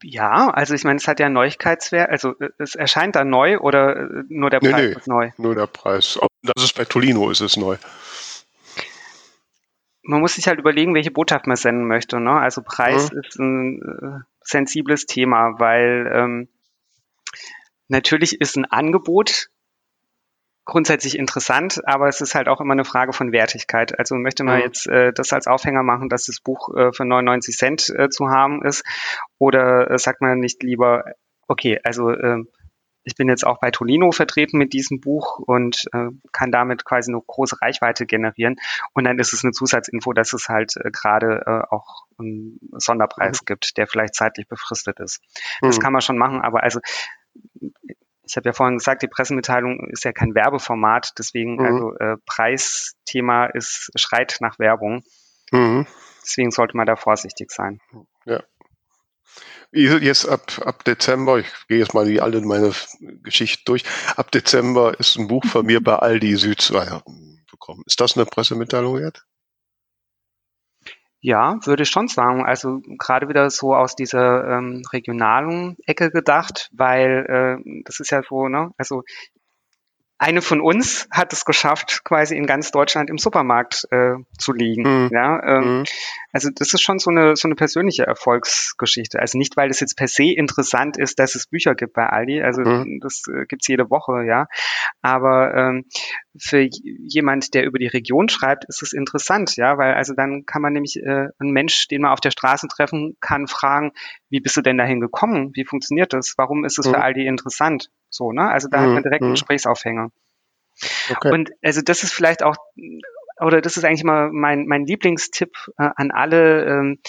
Ja, also ich meine, es hat ja Neuigkeitswert, also es erscheint dann neu oder nur der nee, Preis nee, ist neu? Nur der Preis. Das ist bei Tolino, ist es neu. Man muss sich halt überlegen, welche Botschaft man senden möchte, ne? Also Preis mhm. ist ein äh, sensibles Thema, weil ähm, natürlich ist ein Angebot grundsätzlich interessant, aber es ist halt auch immer eine Frage von Wertigkeit. Also möchte man mhm. jetzt äh, das als Aufhänger machen, dass das Buch äh, für neunundneunzig Cent äh, zu haben ist, oder äh, sagt man nicht lieber, okay, also äh, Ich bin jetzt auch bei Tolino vertreten mit diesem Buch und äh, kann damit quasi eine große Reichweite generieren. Und dann ist es eine Zusatzinfo, dass es halt äh, gerade äh, auch einen Sonderpreis mhm. gibt, der vielleicht zeitlich befristet ist. Mhm. Das kann man schon machen, aber also ich habe ja vorhin gesagt, die Pressemitteilung ist ja kein Werbeformat, deswegen mhm. also äh, Preisthema ist schreit nach Werbung. Mhm. Deswegen sollte man da vorsichtig sein. Ja. Jetzt ab, ab Dezember, ich gehe jetzt mal die alle meine Geschichte durch, ab Dezember ist ein Buch von mir bei Aldi Süd zu Weihnachten bekommen. Ist das eine Pressemitteilung wert? Ja, würde ich schon sagen. Also gerade wieder so aus dieser ähm, regionalen Ecke gedacht, weil äh, das ist ja so, ne, also eine von uns hat es geschafft, quasi in ganz Deutschland im Supermarkt äh, zu liegen. Mhm. Ja, ähm, mhm. Also das ist schon so eine so eine persönliche Erfolgsgeschichte. Also nicht, weil es jetzt per se interessant ist, dass es Bücher gibt bei Aldi. Also mhm. das äh, gibt's jede Woche, ja. Aber ähm, für jemand, der über die Region schreibt, ist es interessant, ja, weil also dann kann man nämlich äh, einen Mensch, den man auf der Straße treffen kann, fragen: Wie bist du denn dahin gekommen? Wie funktioniert das? Warum ist es mhm. für Aldi interessant? So, ne? Also da mhm. hat man direkt einen mhm. Gesprächsaufhänger. Okay. Und also das ist vielleicht auch, oder das ist eigentlich mal mein, mein Lieblingstipp äh, an alle, ähm,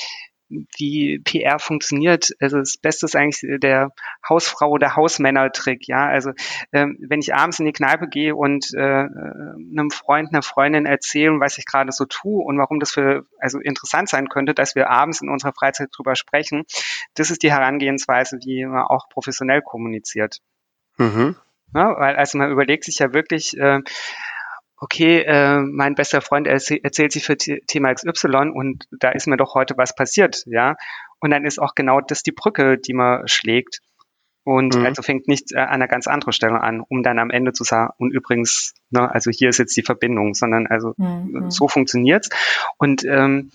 wie P R funktioniert. Also das Beste ist eigentlich der Hausfrau- oder Hausmänner-Trick, ja. Also ähm, wenn ich abends in die Kneipe gehe und äh, einem Freund, einer Freundin erzähle, was ich gerade so tue und warum das für also interessant sein könnte, dass wir abends in unserer Freizeit drüber sprechen, das ist die Herangehensweise, wie man auch professionell kommuniziert. Mhm. Ja, weil also man überlegt sich ja wirklich, äh, okay, äh, mein bester Freund erzäh- erzählt sich für T- Thema X Y und da ist mir doch heute was passiert, ja. Und dann ist auch genau das die Brücke, die man schlägt. Und mhm. also fängt nicht äh, an einer ganz anderen Stelle an, um dann am Ende zu sagen, und übrigens, ne, also hier ist jetzt die Verbindung, sondern also mhm. so funktioniert's. Und ähm,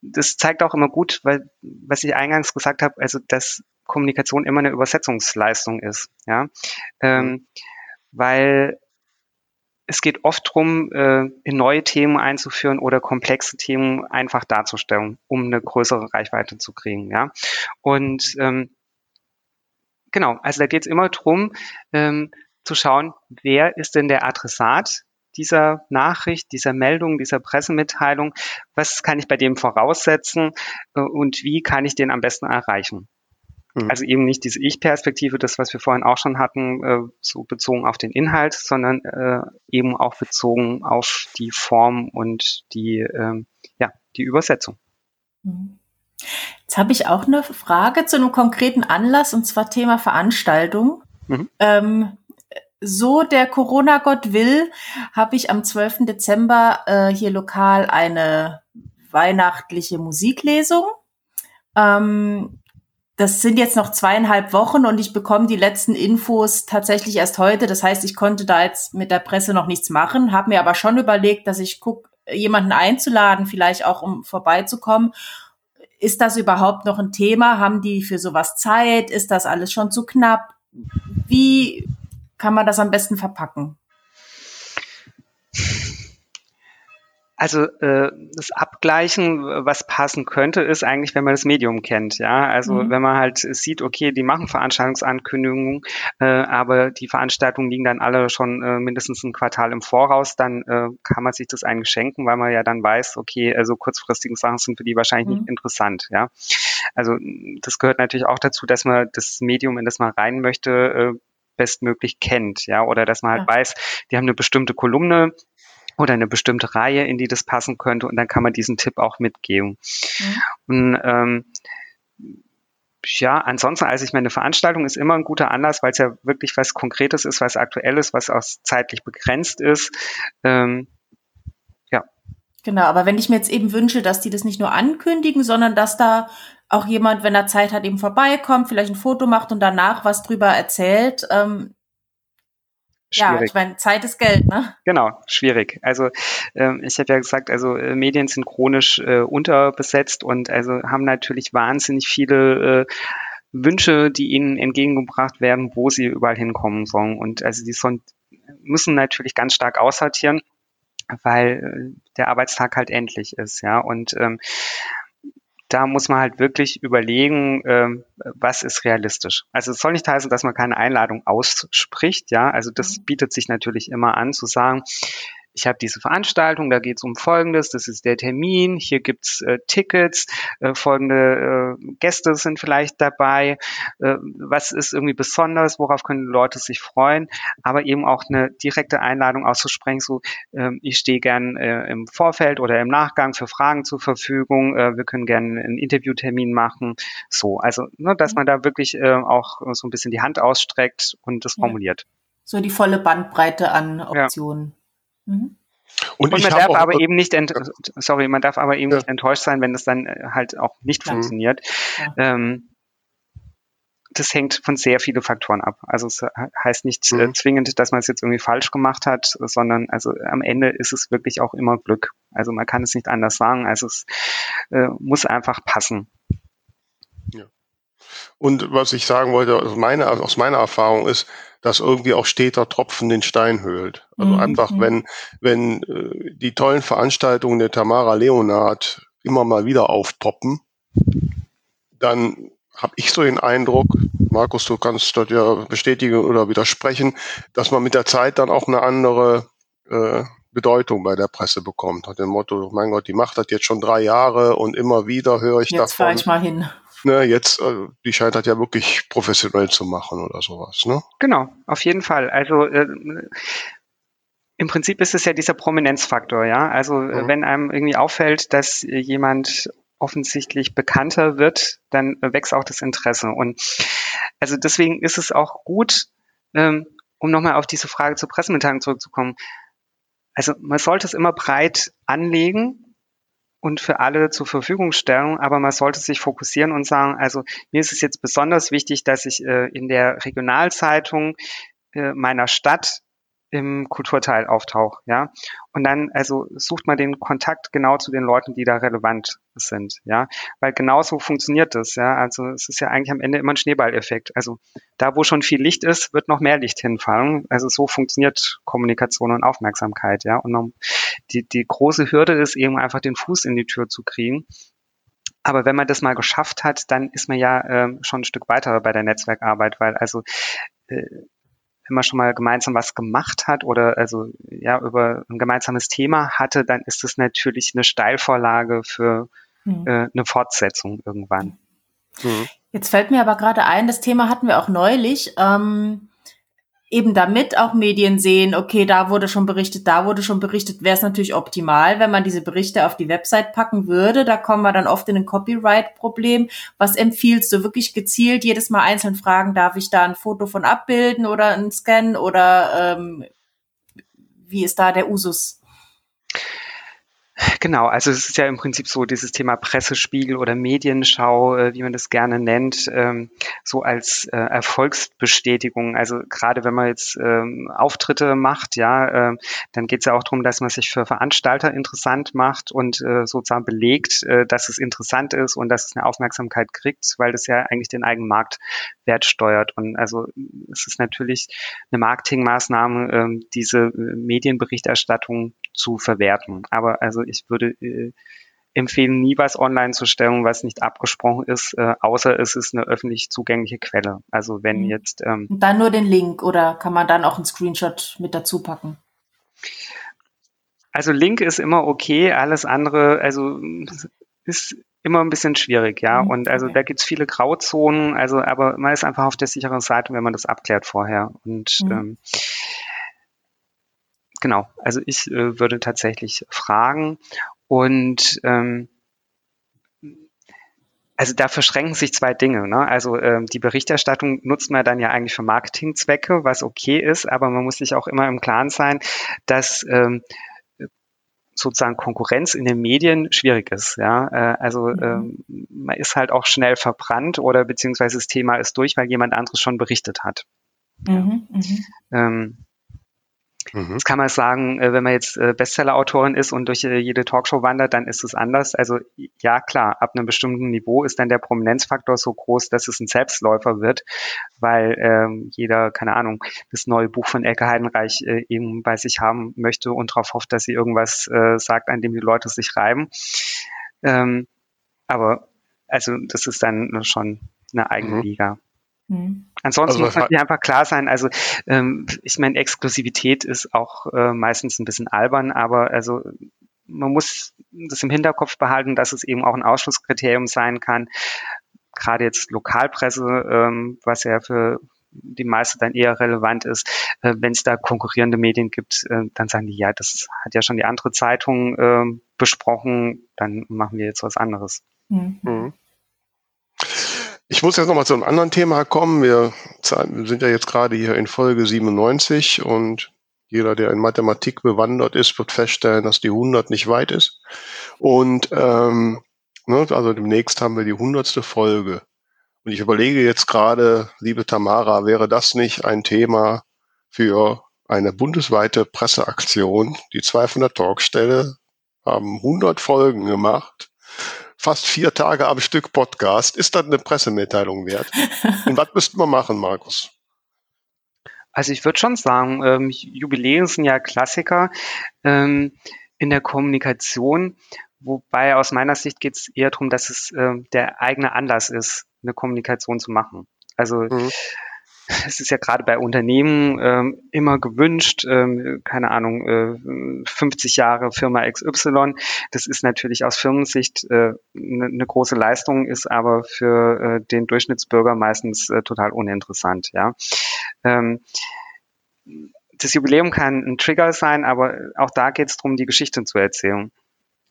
das zeigt auch immer gut, weil was ich eingangs gesagt habe, also dass Kommunikation immer eine Übersetzungsleistung ist, ja, ähm, weil es geht oft darum, äh, neue Themen einzuführen oder komplexe Themen einfach darzustellen, um eine größere Reichweite zu kriegen, ja, und ähm, genau, also da geht es immer darum, ähm, zu schauen, wer ist denn der Adressat dieser Nachricht, dieser Meldung, dieser Pressemitteilung, was kann ich bei dem voraussetzen äh, und wie kann ich den am besten erreichen? Also eben nicht diese Ich-Perspektive, das, was wir vorhin auch schon hatten, so bezogen auf den Inhalt, sondern eben auch bezogen auf die Form und die, ja, die Übersetzung. Jetzt habe ich auch eine Frage zu einem konkreten Anlass, und zwar Thema Veranstaltung. Mhm. Ähm, so der Corona-Gott will, habe ich am zwölften Dezember äh, hier lokal eine weihnachtliche Musiklesung. Ähm, Das sind jetzt noch zweieinhalb Wochen und ich bekomme die letzten Infos tatsächlich erst heute. Das heißt, ich konnte da jetzt mit der Presse noch nichts machen, habe mir aber schon überlegt, dass ich gucke, jemanden einzuladen, vielleicht auch, um vorbeizukommen. Ist das überhaupt noch ein Thema? Haben die für sowas Zeit? Ist das alles schon zu knapp? Wie kann man das am besten verpacken? Also äh, das Abgleichen, was passen könnte, ist eigentlich, wenn man das Medium kennt, ja. Also mhm. wenn man halt sieht, okay, die machen Veranstaltungsankündigungen, äh, aber die Veranstaltungen liegen dann alle schon äh, mindestens ein Quartal im Voraus, dann äh, kann man sich das eigentlich schenken, weil man ja dann weiß, okay, also kurzfristige Sachen sind für die wahrscheinlich mhm. nicht interessant, ja. Also das gehört natürlich auch dazu, dass man das Medium, in das man rein möchte, äh, bestmöglich kennt, ja, oder dass man halt ja. weiß, die haben eine bestimmte Kolumne oder eine bestimmte Reihe, in die das passen könnte, und dann kann man diesen Tipp auch mitgeben. Mhm. Und ähm, ja, ansonsten, also ich meine, eine Veranstaltung ist immer ein guter Anlass, weil es ja wirklich was Konkretes ist, was Aktuelles, was auch zeitlich begrenzt ist. Ähm, ja. Genau, aber wenn ich mir jetzt eben wünsche, dass die das nicht nur ankündigen, sondern dass da auch jemand, wenn er Zeit hat, eben vorbeikommt, vielleicht ein Foto macht und danach was drüber erzählt, ähm, schwierig. Ja, ich meine, Zeit ist Geld, ne? Genau, schwierig. Also ähm, ich habe ja gesagt, also äh, Medien sind chronisch äh, unterbesetzt und also haben natürlich wahnsinnig viele äh, Wünsche, die ihnen entgegengebracht werden, wo sie überall hinkommen sollen. Und also die son- müssen natürlich ganz stark aussortieren, weil äh, der Arbeitstag halt endlich ist, ja. Und ähm, da muss man halt wirklich überlegen, ähm, was ist realistisch. Also es soll nicht heißen, dass man keine Einladung ausspricht, ja. Also das bietet sich natürlich immer an, zu sagen, ich habe diese Veranstaltung, da geht es um Folgendes, das ist der Termin, hier gibt's äh, Tickets, äh, folgende äh, Gäste sind vielleicht dabei, äh, was ist irgendwie besonders, worauf können Leute sich freuen, aber eben auch eine direkte Einladung auszusprechen, so äh, ich stehe gern äh, im Vorfeld oder im Nachgang für Fragen zur Verfügung, äh, wir können gerne einen Interviewtermin machen, so, also ne, dass man da wirklich äh, auch so ein bisschen die Hand ausstreckt und das formuliert. So die volle Bandbreite an Optionen. Ja. Mhm. Und, und man darf auch, aber eben nicht, ent- sorry, man darf aber eben ja. nicht enttäuscht sein, wenn das dann halt auch nicht mhm. funktioniert. Ja. Ähm, das hängt von sehr vielen Faktoren ab. Also es heißt nicht mhm. äh, zwingend, dass man es jetzt irgendwie falsch gemacht hat, sondern also am Ende ist es wirklich auch immer Glück. Also man kann es nicht anders sagen. Also es äh, muss einfach passen. Ja. Und was ich sagen wollte, aus meiner, aus meiner Erfahrung ist, dass irgendwie auch steter Tropfen den Stein höhlt. Also mhm. einfach, wenn, wenn äh, die tollen Veranstaltungen der Tamara Leonhardt immer mal wieder aufpoppen, dann habe ich so den Eindruck, Markus, du kannst das ja bestätigen oder widersprechen, dass man mit der Zeit dann auch eine andere äh, Bedeutung bei der Presse bekommt. Nach dem Motto, mein Gott, die macht das jetzt schon drei Jahre und immer wieder höre ich jetzt davon. Jetzt fahre ich mal hin. Ne, jetzt, also die scheint das ja wirklich professionell zu machen oder sowas, ne? Genau, auf jeden Fall. Also äh, im Prinzip ist es ja dieser Prominenzfaktor, ja. Also mhm. wenn einem irgendwie auffällt, dass jemand offensichtlich bekannter wird, dann wächst auch das Interesse. Und also deswegen ist es auch gut, ähm, um nochmal auf diese Frage zur Pressemitteilung zurückzukommen. Also man sollte es immer breit anlegen und für alle zur Verfügung stellen, aber man sollte sich fokussieren und sagen, also mir ist es jetzt besonders wichtig, dass ich äh, in der Regionalzeitung äh, meiner Stadt im Kulturteil auftauche, ja. Und dann, also sucht man den Kontakt genau zu den Leuten, die da relevant sind, ja. Weil genauso funktioniert das, ja. Also es ist ja eigentlich am Ende immer ein Schneeballeffekt. Also da, wo schon viel Licht ist, wird noch mehr Licht hinfallen. Also so funktioniert Kommunikation und Aufmerksamkeit, ja. Und um, Die, die große Hürde ist eben einfach, den Fuß in die Tür zu kriegen. Aber wenn man das mal geschafft hat, dann ist man ja äh, schon ein Stück weiter bei der Netzwerkarbeit, weil also äh, wenn man schon mal gemeinsam was gemacht hat oder also ja über ein gemeinsames Thema hatte, dann ist das natürlich eine Steilvorlage für mhm. äh, eine Fortsetzung irgendwann. Mhm. Jetzt fällt mir aber gerade ein, das Thema hatten wir auch neulich, ähm eben damit auch Medien sehen, okay, da wurde schon berichtet, da wurde schon berichtet, wäre es natürlich optimal, wenn man diese Berichte auf die Website packen würde. Da kommen wir dann oft in ein Copyright-Problem. Was empfiehlst du wirklich gezielt? Jedes Mal einzeln fragen, darf ich da ein Foto von abbilden oder einen Scan oder ähm, wie ist da der Usus? Genau, also es ist ja im Prinzip so dieses Thema Pressespiegel oder Medienschau, wie man das gerne nennt, so als Erfolgsbestätigung. Also gerade wenn man jetzt Auftritte macht, ja, dann geht es ja auch darum, dass man sich für Veranstalter interessant macht und sozusagen belegt, dass es interessant ist und dass es eine Aufmerksamkeit kriegt, weil das ja eigentlich den eigenen Marktwert steuert. Und also es ist natürlich eine Marketingmaßnahme, diese Medienberichterstattung zu verwerten. Aber also ich würde äh, empfehlen, nie was online zu stellen, was nicht abgesprochen ist, äh, außer es ist eine öffentlich zugängliche Quelle. Also wenn mhm. jetzt... Ähm, Und dann nur den Link oder kann man dann auch einen Screenshot mit dazu packen? Also Link ist immer okay, alles andere also ist immer ein bisschen schwierig, ja. Mhm. Und also okay. Da gibt es viele Grauzonen, also aber man ist einfach auf der sicheren Seite, wenn man das abklärt vorher. Und mhm. ähm, Genau, also ich äh, würde tatsächlich fragen und ähm, also da verschränken sich zwei Dinge, ne? Also ähm, die Berichterstattung nutzt man dann ja eigentlich für Marketingzwecke, was okay ist, aber man muss sich auch immer im Klaren sein, dass ähm, sozusagen Konkurrenz in den Medien schwierig ist, ja. Also mhm. ähm, man ist halt auch schnell verbrannt oder beziehungsweise das Thema ist durch, weil jemand anderes schon berichtet hat. Mhm, ja. mhm. Ähm, Jetzt kann man sagen, wenn man jetzt Bestseller-Autorin ist und durch jede Talkshow wandert, dann ist es anders. Also ja, klar, ab einem bestimmten Niveau ist dann der Prominenzfaktor so groß, dass es ein Selbstläufer wird, weil ähm, jeder, keine Ahnung, das neue Buch von Elke Heidenreich äh, eben bei sich haben möchte und darauf hofft, dass sie irgendwas äh, sagt, an dem die Leute sich reiben. Ähm, aber Also das ist dann schon eine eigene mhm. Liga. Mhm. Ansonsten also, muss man sich einfach klar sein, also ähm, ich meine, Exklusivität ist auch äh, meistens ein bisschen albern, aber also man muss das im Hinterkopf behalten, dass es eben auch ein Ausschlusskriterium sein kann, gerade jetzt Lokalpresse, ähm, was ja für die meisten dann eher relevant ist. Äh, wenn es da konkurrierende Medien gibt, äh, dann sagen die, ja, das hat ja schon die andere Zeitung äh, besprochen, dann machen wir jetzt was anderes. Mhm. Mhm. Ich muss jetzt nochmal zu einem anderen Thema kommen. Wir sind ja jetzt gerade hier in Folge siebenundneunzig und jeder, der in Mathematik bewandert ist, wird feststellen, dass die hundert nicht weit ist. Und ähm, ne, also demnächst haben wir die hundertste Folge. Und ich überlege jetzt gerade, liebe Tamara, wäre das nicht ein Thema für eine bundesweite Presseaktion? Die zweihundert Talkstelle haben hundert Folgen gemacht. Fast vier Tage am Stück Podcast. Ist das eine Pressemitteilung wert? Und was müssten wir machen, Markus? Also ich würde schon sagen, ähm, Jubiläen sind ja Klassiker ähm, in der Kommunikation. Wobei aus meiner Sicht geht es eher darum, dass es äh, der eigene Anlass ist, eine Kommunikation zu machen. Also mhm. es ist ja gerade bei Unternehmen ähm, immer gewünscht, ähm, keine Ahnung, äh, fünfzig Jahre Firma X Y. Das ist natürlich aus Firmensicht eine äh, ne große Leistung, ist aber für äh, den Durchschnittsbürger meistens äh, total uninteressant. Ja. Ähm, das Jubiläum kann ein Trigger sein, aber auch da geht es darum, die Geschichte zu erzählen.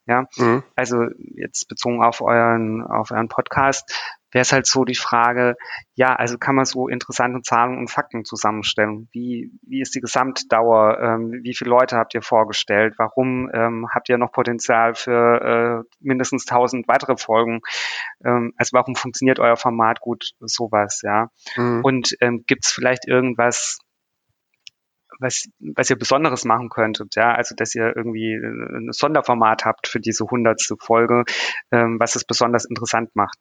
Ja, mhm. Also jetzt bezogen auf euren, auf euren Podcast, wäre es halt so die Frage, ja, also kann man so interessante Zahlen und Fakten zusammenstellen? Wie, wie ist die Gesamtdauer? Ähm, wie viele Leute habt ihr vorgestellt? Warum ähm, habt ihr noch Potenzial für äh, mindestens tausend weitere Folgen? Ähm, also warum funktioniert euer Format gut? Sowas, ja. Mhm. Und ähm, gibt es vielleicht irgendwas, Was, was ihr Besonderes machen könntet, ja, also dass ihr irgendwie ein Sonderformat habt für diese hundertste Folge, ähm, was es besonders interessant macht.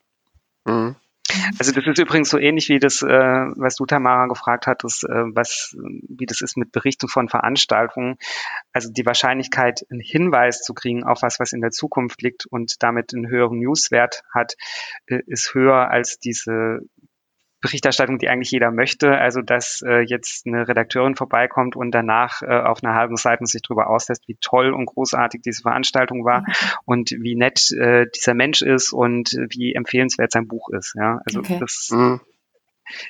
Mhm. Also das ist übrigens so ähnlich wie das, äh, was du, Tamara, gefragt hattest, äh, was, wie das ist mit Berichten von Veranstaltungen. Also die Wahrscheinlichkeit, einen Hinweis zu kriegen auf was, was in der Zukunft liegt und damit einen höheren Newswert hat, äh, ist höher als diese Berichterstattung, die eigentlich jeder möchte, also dass äh, jetzt eine Redakteurin vorbeikommt und danach äh, auf einer halben Seite sich darüber auslässt, wie toll und großartig diese Veranstaltung war okay. und wie nett äh, dieser Mensch ist und äh, wie empfehlenswert sein Buch ist. Ja, also okay. das mhm.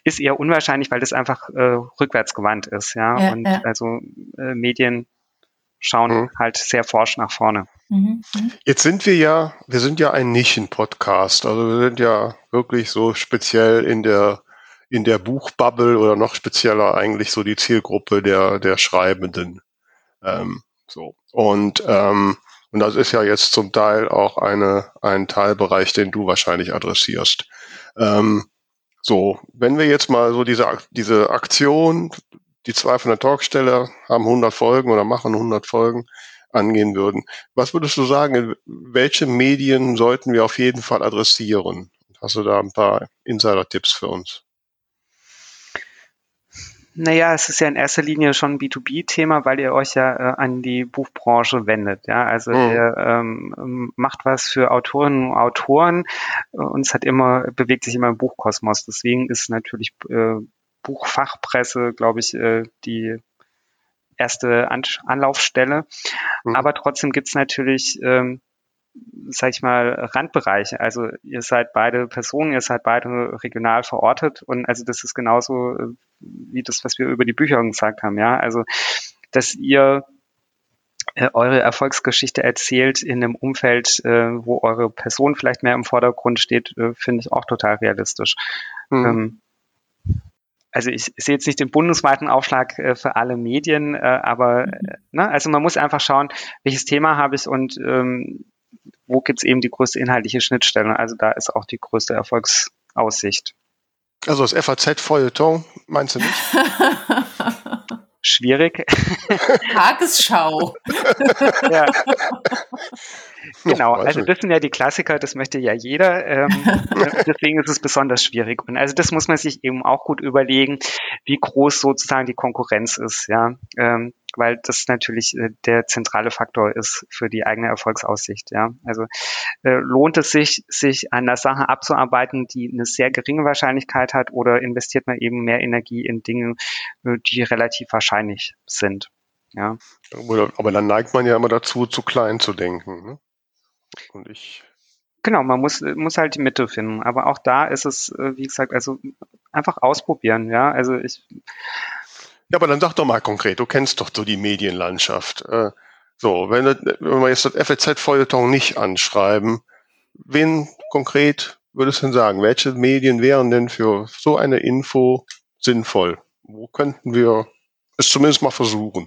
ist eher unwahrscheinlich, weil das einfach äh, rückwärtsgewandt ist. Ja, ja und ja. also äh, Medien schauen mhm. halt sehr forsch nach vorne. Mhm. Mhm. Jetzt sind wir ja, wir sind ja ein Nischen-Podcast, also wir sind ja wirklich so speziell in der in der Buchbubble oder noch spezieller eigentlich so die Zielgruppe der der Schreibenden. Ähm, so und ähm, und das ist ja jetzt zum Teil auch eine ein Teilbereich, den du wahrscheinlich adressierst. Ähm, so, wenn wir jetzt mal so diese diese Aktion, die zweihundert Talksteller haben hundert Folgen oder machen hundert Folgen, angehen würden. Was würdest du sagen, welche Medien sollten wir auf jeden Fall adressieren? Hast du da ein paar Insider-Tipps für uns? Naja, es ist ja in erster Linie schon ein B zwei B Thema, weil ihr euch ja äh, an die Buchbranche wendet. Ja, also mhm. ihr ähm, macht was für Autorinnen und Autoren äh, und es hat immer, bewegt sich immer im Buchkosmos. Deswegen ist natürlich äh, Buchfachpresse, glaube ich, äh, die erste An- Anlaufstelle. Mhm. Aber trotzdem gibt es natürlich, ähm, sag ich mal, Randbereiche. Also ihr seid beide Personen, ihr seid beide regional verortet und also das ist genauso äh, wie das, was wir über die Bücher gesagt haben. Ja, also dass ihr äh, eure Erfolgsgeschichte erzählt in einem Umfeld, äh, wo eure Person vielleicht mehr im Vordergrund steht, äh, finde ich auch total realistisch. Mhm. Ähm, Also ich sehe jetzt nicht den bundesweiten Aufschlag äh, für alle Medien, äh, aber äh, ne? Also man muss einfach schauen, welches Thema habe ich und ähm, wo gibt's eben die größte inhaltliche Schnittstelle. Also da ist auch die größte Erfolgsaussicht. Also das F A Z-Feuilleton, meinst du nicht? Schwierig. Tagesschau. Ja. Genau, also das sind ja die Klassiker, das möchte ja jeder. Ähm, deswegen ist es besonders schwierig. Und also das muss man sich eben auch gut überlegen, wie groß sozusagen die Konkurrenz ist. Ja, ähm, weil das natürlich äh, der zentrale Faktor ist für die eigene Erfolgsaussicht. Ja, also äh, lohnt es sich, sich an der Sache abzuarbeiten, die eine sehr geringe Wahrscheinlichkeit hat, oder investiert man eben mehr Energie in Dinge, äh, die relativ wahrscheinlich sind? Ja. Aber, aber dann neigt man ja immer dazu, zu klein zu denken. Ne? Und ich Genau, man muss muss halt die Mitte finden. Aber auch da ist es, wie gesagt, also einfach ausprobieren, ja. Also ich Ja, aber dann sag doch mal konkret, du kennst doch so die Medienlandschaft. Äh, so, wenn, wenn wir jetzt das F A Z-Feuilleton nicht anschreiben, wen konkret würdest du denn sagen? Welche Medien wären denn für so eine Info sinnvoll? Wo könnten wir es zumindest mal versuchen?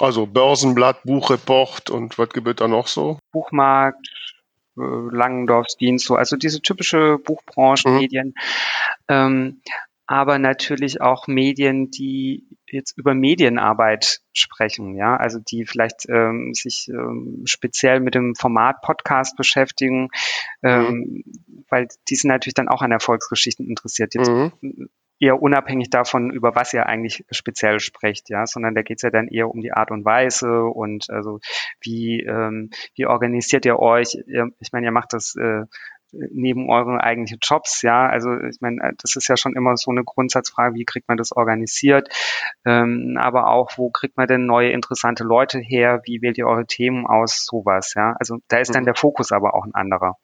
Also Börsenblatt, Buchreport und was gibt es da noch so? Buchmarkt, Langendorfs Dienst, so, also diese typische Buchbranchenmedien, mhm. ähm, aber natürlich auch Medien, die jetzt über Medienarbeit sprechen, ja, also die vielleicht ähm, sich ähm, speziell mit dem Format Podcast beschäftigen, ähm, mhm. weil die sind natürlich dann auch an Erfolgsgeschichten interessiert. Jetzt mhm. eher unabhängig davon, über was ihr eigentlich speziell sprecht, ja, sondern da geht's ja dann eher um die Art und Weise und also wie ähm, wie organisiert ihr euch? Ihr, ich meine, ihr macht das äh, neben euren eigentlichen Jobs, ja. Also ich meine, das ist ja schon immer so eine Grundsatzfrage, wie kriegt man das organisiert? Ähm, aber auch, wo kriegt man denn neue interessante Leute her? Wie wählt ihr eure Themen aus? Sowas, ja. Also da ist dann der Fokus aber auch ein anderer.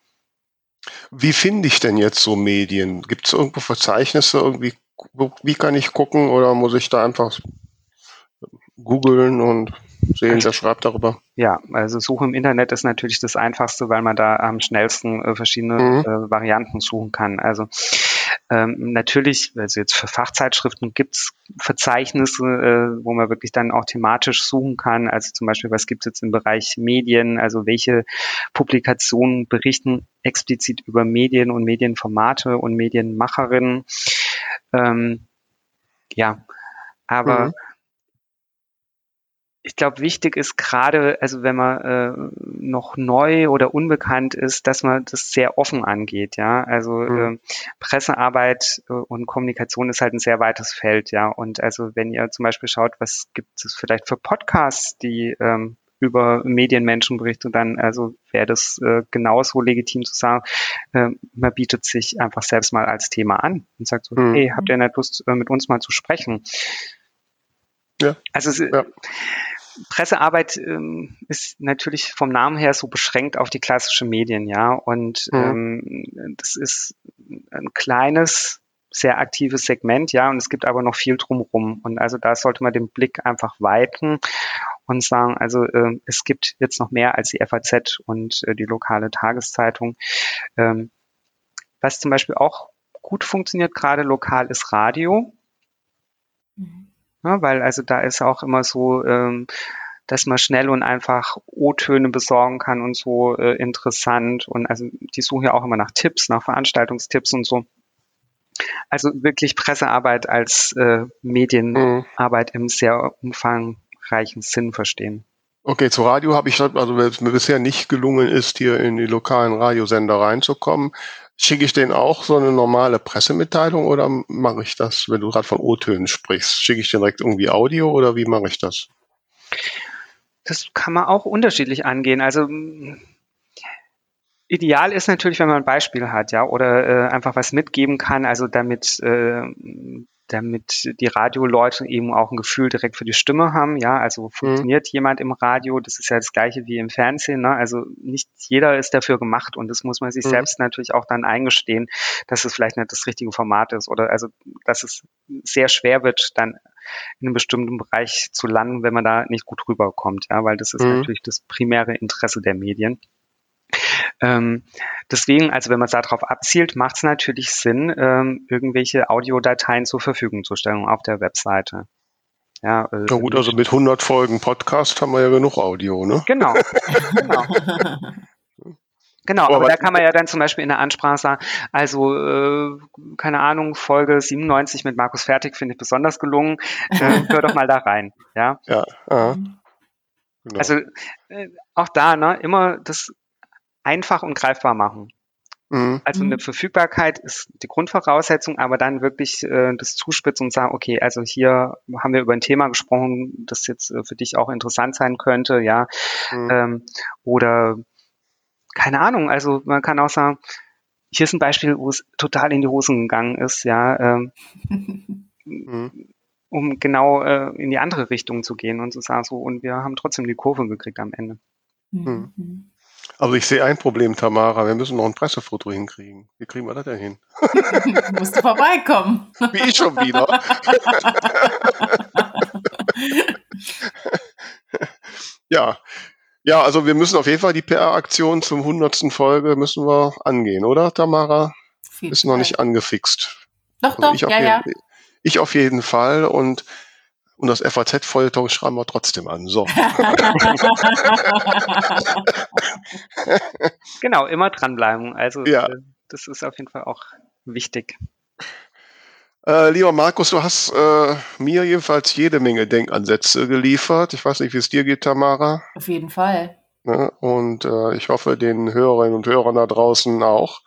Wie finde ich denn jetzt so Medien? Gibt's irgendwo Verzeichnisse irgendwie? Wie kann ich gucken oder muss ich da einfach googeln und sehen, wer schreibt darüber? Ja, also Suche im Internet ist natürlich das Einfachste, weil man da am schnellsten äh, verschiedene mhm. äh, Varianten suchen kann. Also ähm, natürlich, also jetzt für Fachzeitschriften gibt's Verzeichnisse, äh, wo man wirklich dann auch thematisch suchen kann. Also zum Beispiel, was gibt's jetzt im Bereich Medien? Also welche Publikationen berichten explizit über Medien und Medienformate und Medienmacherinnen? Ähm, ja, aber mhm. ich glaube, wichtig ist gerade, also wenn man äh, noch neu oder unbekannt ist, dass man das sehr offen angeht, ja. Also mhm. äh, Pressearbeit äh, und Kommunikation ist halt ein sehr weites Feld, ja. Und also wenn ihr zum Beispiel schaut, was gibt es vielleicht für Podcasts, die ähm, über Medienmenschen berichten, dann also wäre das äh, genauso legitim zu sagen, äh, man bietet sich einfach selbst mal als Thema an und sagt so, mhm. hey, habt ihr nicht Lust, äh, mit uns mal zu sprechen? Ja. Also es, ja. Pressearbeit ähm, ist natürlich vom Namen her so beschränkt auf die klassischen Medien, ja. Und mhm. ähm, das ist ein kleines, sehr aktives Segment, ja. Und es gibt aber noch viel drumherum. Und also da sollte man den Blick einfach weiten und sagen, also äh, es gibt jetzt noch mehr als die F A Z und äh, die lokale Tageszeitung. Ähm, was zum Beispiel auch gut funktioniert gerade lokal ist Radio. Mhm. Ja, weil also da ist auch immer so, ähm, dass man schnell und einfach O-Töne besorgen kann und so äh, interessant. Und also die suchen ja auch immer nach Tipps, nach Veranstaltungstipps und so. Also wirklich Pressearbeit als äh, Medienarbeit mhm. im sehr umfangreichen Sinn verstehen. Okay, zu Radio habe ich, also wenn es mir bisher nicht gelungen ist, hier in die lokalen Radiosender reinzukommen, schicke ich denen auch so eine normale Pressemitteilung oder mache ich das, wenn du gerade von O-Tönen sprichst, schicke ich denen direkt irgendwie Audio oder wie mache ich das? Das kann man auch unterschiedlich angehen. Also ideal ist natürlich, wenn man ein Beispiel hat, ja, oder äh, einfach was mitgeben kann, also damit äh, damit die Radioleute eben auch ein Gefühl direkt für die Stimme haben, ja, also funktioniert mhm. jemand im Radio, das ist ja das Gleiche wie im Fernsehen, ne? Also nicht jeder ist dafür gemacht und das muss man sich mhm. selbst natürlich auch dann eingestehen, dass es vielleicht nicht das richtige Format ist oder also, dass es sehr schwer wird, dann in einem bestimmten Bereich zu landen, wenn man da nicht gut rüberkommt, ja, weil das ist mhm. natürlich das primäre Interesse der Medien. Ähm, deswegen, also wenn man darauf abzielt, macht es natürlich Sinn, ähm, irgendwelche Audiodateien zur Verfügung zu stellen auf der Webseite. Ja, äh, ja gut, also mit hundert Folgen Podcast haben wir ja genug Audio, ne? Genau, genau. Genau, aber, aber da kann man ja dann zum Beispiel in der Ansprache sagen, also, äh, keine Ahnung, Folge siebenundneunzig mit Markus Fertig finde ich besonders gelungen, äh, hör doch mal da rein, ja? Ja, ja. Genau. Also, äh, auch da, ne, immer das einfach und greifbar machen. Mhm. Also eine Verfügbarkeit ist die Grundvoraussetzung, aber dann wirklich äh, das Zuspitzen und sagen, okay, also hier haben wir über ein Thema gesprochen, das jetzt äh, für dich auch interessant sein könnte, ja. Mhm. Ähm, oder keine Ahnung, also man kann auch sagen, hier ist ein Beispiel, wo es total in die Hosen gegangen ist, ja, ähm, mhm. um genau äh, in die andere Richtung zu gehen und zu sagen, so, und wir haben trotzdem die Kurve gekriegt am Ende. Mhm. Also ich sehe ein Problem, Tamara, wir müssen noch ein Pressefoto hinkriegen. Wie kriegen wir das denn hin? Du musst vorbeikommen. Wie ich schon wieder. Ja. Ja, also wir müssen auf jeden Fall die P R-Aktion zum hundertsten Folge müssen wir angehen, oder Tamara? Viel ist noch Zeit. Nicht angefixt. Doch, also doch, ich ja, jeden, ja. Ich auf jeden Fall und, und das F A Z-Feuilleton schreiben wir trotzdem an. So. Genau, immer dranbleiben. Also ja. Das ist auf jeden Fall auch wichtig. Äh, lieber Markus, du hast äh, mir jedenfalls jede Menge Denkansätze geliefert. Ich weiß nicht, wie es dir geht, Tamara. Auf jeden Fall. Ja, und äh, ich hoffe, den Hörerinnen und Hörern da draußen auch.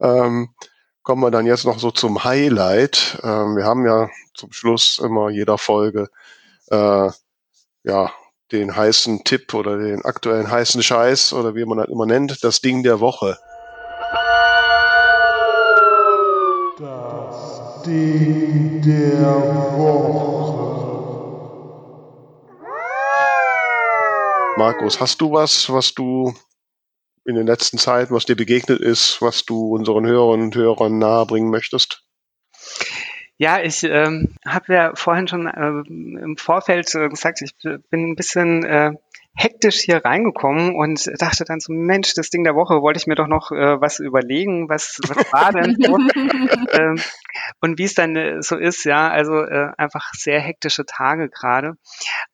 Ähm, kommen wir dann jetzt noch so zum Highlight. Ähm, wir haben ja zum Schluss immer jeder Folge äh, ja, den heißen Tipp oder den aktuellen heißen Scheiß oder wie man das immer nennt, das Ding der Woche. Die der Woche. Markus, hast du was, was du in den letzten Zeiten, was dir begegnet ist, was du unseren Hörerinnen und Hörern nahebringen möchtest? Ja, ich ähm, habe ja vorhin schon äh, im Vorfeld äh, gesagt, ich bin ein bisschen äh, hektisch hier reingekommen und dachte dann so, Mensch, das Ding der Woche, wollte ich mir doch noch äh, was überlegen, was, was war denn so? ähm, und wie es dann äh, so ist, ja, also äh, einfach sehr hektische Tage gerade.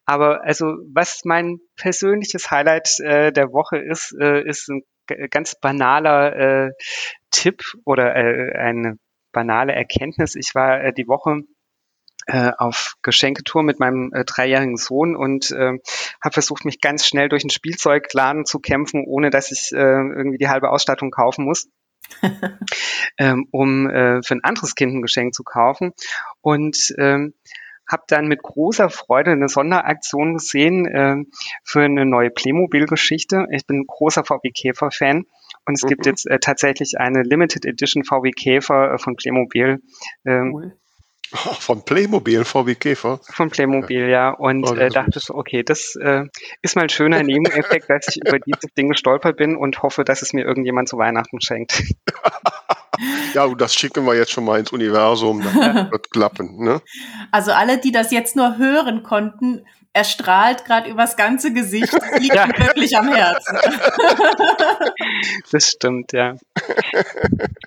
Aber also was mein persönliches Highlight äh, der Woche ist, äh, ist ein g- ganz banaler äh, Tipp oder äh, eine banale Erkenntnis. Ich war äh, die Woche auf Geschenketour mit meinem äh, dreijährigen Sohn und äh, habe versucht, mich ganz schnell durch einen Spielzeugladen zu kämpfen, ohne dass ich äh, irgendwie die halbe Ausstattung kaufen muss, ähm, um äh, für ein anderes Kind ein Geschenk zu kaufen. Und ähm, habe dann mit großer Freude eine Sonderaktion gesehen äh, für eine neue Playmobil-Geschichte. Ich bin ein großer V W Käfer-Fan. Und es mhm. gibt jetzt äh, tatsächlich eine Limited Edition V W Käfer äh, von Playmobil. Äh, cool. Oh, von Playmobil, V W Käfer. Von Playmobil, ja. Und oh, äh, dachte so, okay, das äh, ist mal ein schöner Nebeneffekt, dass ich über dieses Ding gestolpert bin und hoffe, dass es mir irgendjemand zu Weihnachten schenkt. Ja, das schicken wir jetzt schon mal ins Universum, dann wird klappen. Ne? Also alle, die das jetzt nur hören konnten, er strahlt gerade übers ganze Gesicht, das liegt ja. mir wirklich am Herzen. Das stimmt, ja.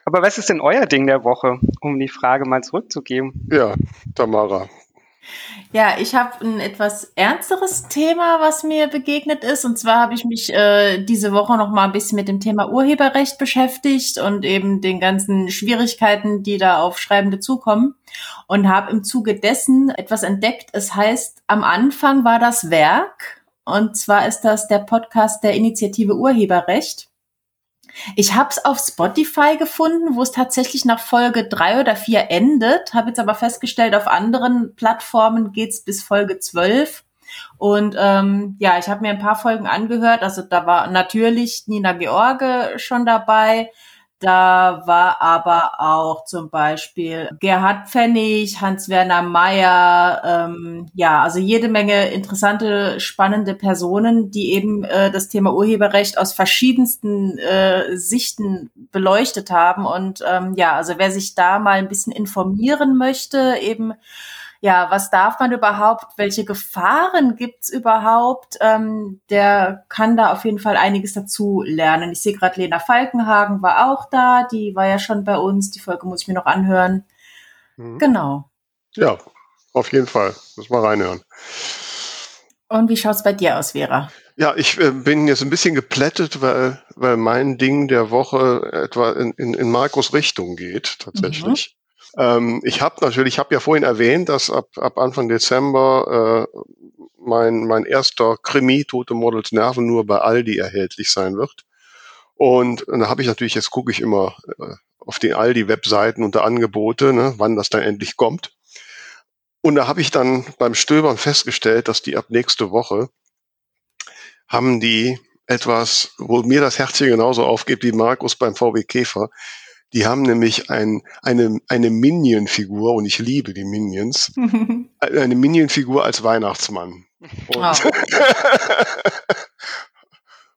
Aber was ist denn euer Ding der Woche, um die Frage mal zurückzugeben? Ja, Tamara. Ja, ich habe ein etwas ernsteres Thema, was mir begegnet ist. Und zwar habe ich mich äh, diese Woche noch mal ein bisschen mit dem Thema Urheberrecht beschäftigt und eben den ganzen Schwierigkeiten, die da auf Schreibende zukommen. Und habe im Zuge dessen etwas entdeckt. Es heißt, am Anfang war das Werk. Und zwar ist das der Podcast der Initiative Urheberrecht. Ich habe es auf Spotify gefunden, wo es tatsächlich nach Folge drei oder vier endet, habe jetzt aber festgestellt, auf anderen Plattformen geht's bis Folge zwölf. Und ähm, ja, ich habe mir ein paar Folgen angehört, also da war natürlich Nina George schon dabei, da war aber auch zum Beispiel Gerhard Pfennig, Hans-Werner Meyer, ähm, ja, also jede Menge interessante, spannende Personen, die eben äh, das Thema Urheberrecht aus verschiedensten äh, Sichten beleuchtet haben. Und ähm, ja, also wer sich da mal ein bisschen informieren möchte, eben, ja, was darf man überhaupt, welche Gefahren gibt's überhaupt, ähm, der kann da auf jeden Fall einiges dazu lernen. Ich sehe gerade, Lena Falkenhagen war auch da, die war ja schon bei uns, die Folge muss ich mir noch anhören. Mhm. Genau. Ja, auf jeden Fall, müssen wir reinhören. Und wie schaut's bei dir aus, Vera? Ja, ich äh, bin jetzt ein bisschen geplättet, weil, weil mein Ding der Woche etwa in, in, in Markus Richtung geht, tatsächlich. Mhm. Ähm, ich habe natürlich, ich habe ja vorhin erwähnt, dass ab, ab Anfang Dezember äh, mein mein erster Krimi Tote Models Nerven nur bei Aldi erhältlich sein wird. Und, und da habe ich natürlich, jetzt gucke ich immer äh, auf den Aldi-Webseiten unter Angebote, ne, wann das dann endlich kommt. Und da habe ich dann beim Stöbern festgestellt, dass die ab nächste Woche haben die etwas, wo mir das Herzchen genauso aufgeht wie Markus beim V W Käfer. Die haben nämlich ein, eine, eine Minion-Figur, und ich liebe die Minions, eine Minion-Figur als Weihnachtsmann. Und, oh.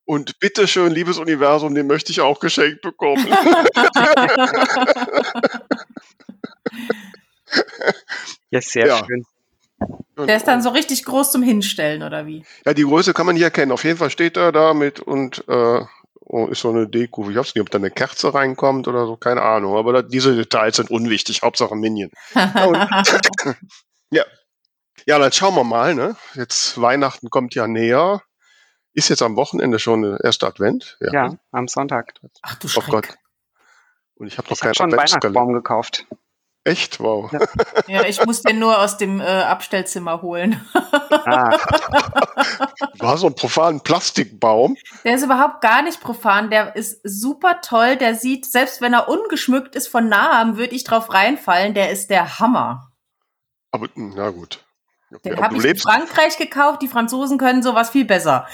Und bitteschön, liebes Universum, den möchte ich auch geschenkt bekommen. Ja, sehr ja. schön. Der ist dann so richtig groß zum Hinstellen, oder wie? Ja, die Größe kann man hier erkennen. Auf jeden Fall steht er da mit und äh, ist so eine Deko. Ich weiß nicht, ob da eine Kerze reinkommt oder so, keine Ahnung. Aber da, diese Details sind unwichtig, Hauptsache Minion. Ja, und, ja. ja, dann schauen wir mal. Ne? Jetzt Weihnachten kommt ja näher. Ist jetzt am Wochenende schon der erste Advent? Ja, ja, am Sonntag. Ach du Schreck. Oh Gott. Und ich habe noch keinen hab Weihnachtsbaum gekauft. Echt? Wow. Ja. Ja, ich muss den nur aus dem äh, Abstellzimmer holen. Ah. Du hast so einen profanen Plastikbaum. Der ist überhaupt gar nicht profan. Der ist super toll. Der sieht, selbst wenn er ungeschmückt ist von nahem, würde ich drauf reinfallen. Der ist der Hammer. Aber, na gut. Okay, den habe ich in Frankreich gekauft. Die Franzosen können sowas viel besser.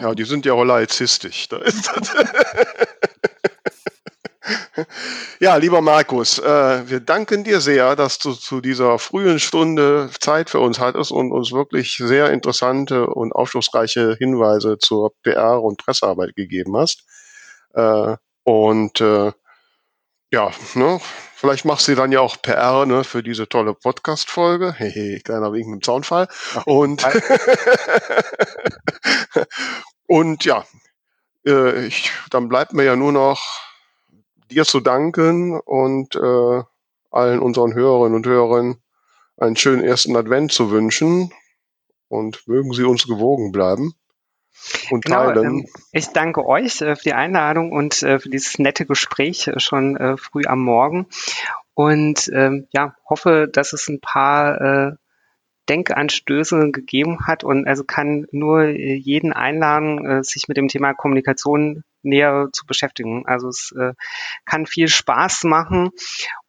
Ja, die sind ja holaizistisch. Da ist das. Ja, lieber Markus, äh, wir danken dir sehr, dass du zu dieser frühen Stunde Zeit für uns hattest und uns wirklich sehr interessante und aufschlussreiche Hinweise zur P R- und Pressearbeit gegeben hast. Äh, und äh, ja, ne, vielleicht machst du dann ja auch P R, ne, für diese tolle Podcast-Folge. Hehe, kleiner Wink mit dem Zaunfall. Und, und ja, äh, ich, dann bleibt mir ja nur noch dir zu danken und äh, allen unseren Hörerinnen und Hörern einen schönen ersten Advent zu wünschen und mögen sie uns gewogen bleiben und genau, teilen. Ähm, ich danke euch äh, für die Einladung und äh, für dieses nette Gespräch äh, schon äh, früh am Morgen und äh, ja, hoffe, dass es ein paar äh, Denkanstöße gegeben hat und also kann nur äh, jeden einladen, äh, sich mit dem Thema Kommunikation näher zu beschäftigen. Also es äh, kann viel Spaß machen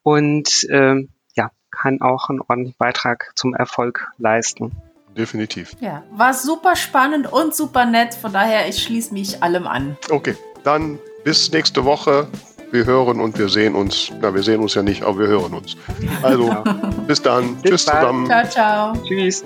und äh, ja, kann auch einen ordentlichen Beitrag zum Erfolg leisten. Definitiv. Ja, war super spannend und super nett. Von daher, ich schließe mich allem an. Okay, dann bis nächste Woche. Wir hören und wir sehen uns. Na, wir sehen uns ja nicht, aber wir hören uns. Also, bis dann. Bis Tschüss bald. Zusammen. Ciao, ciao. Tschüss.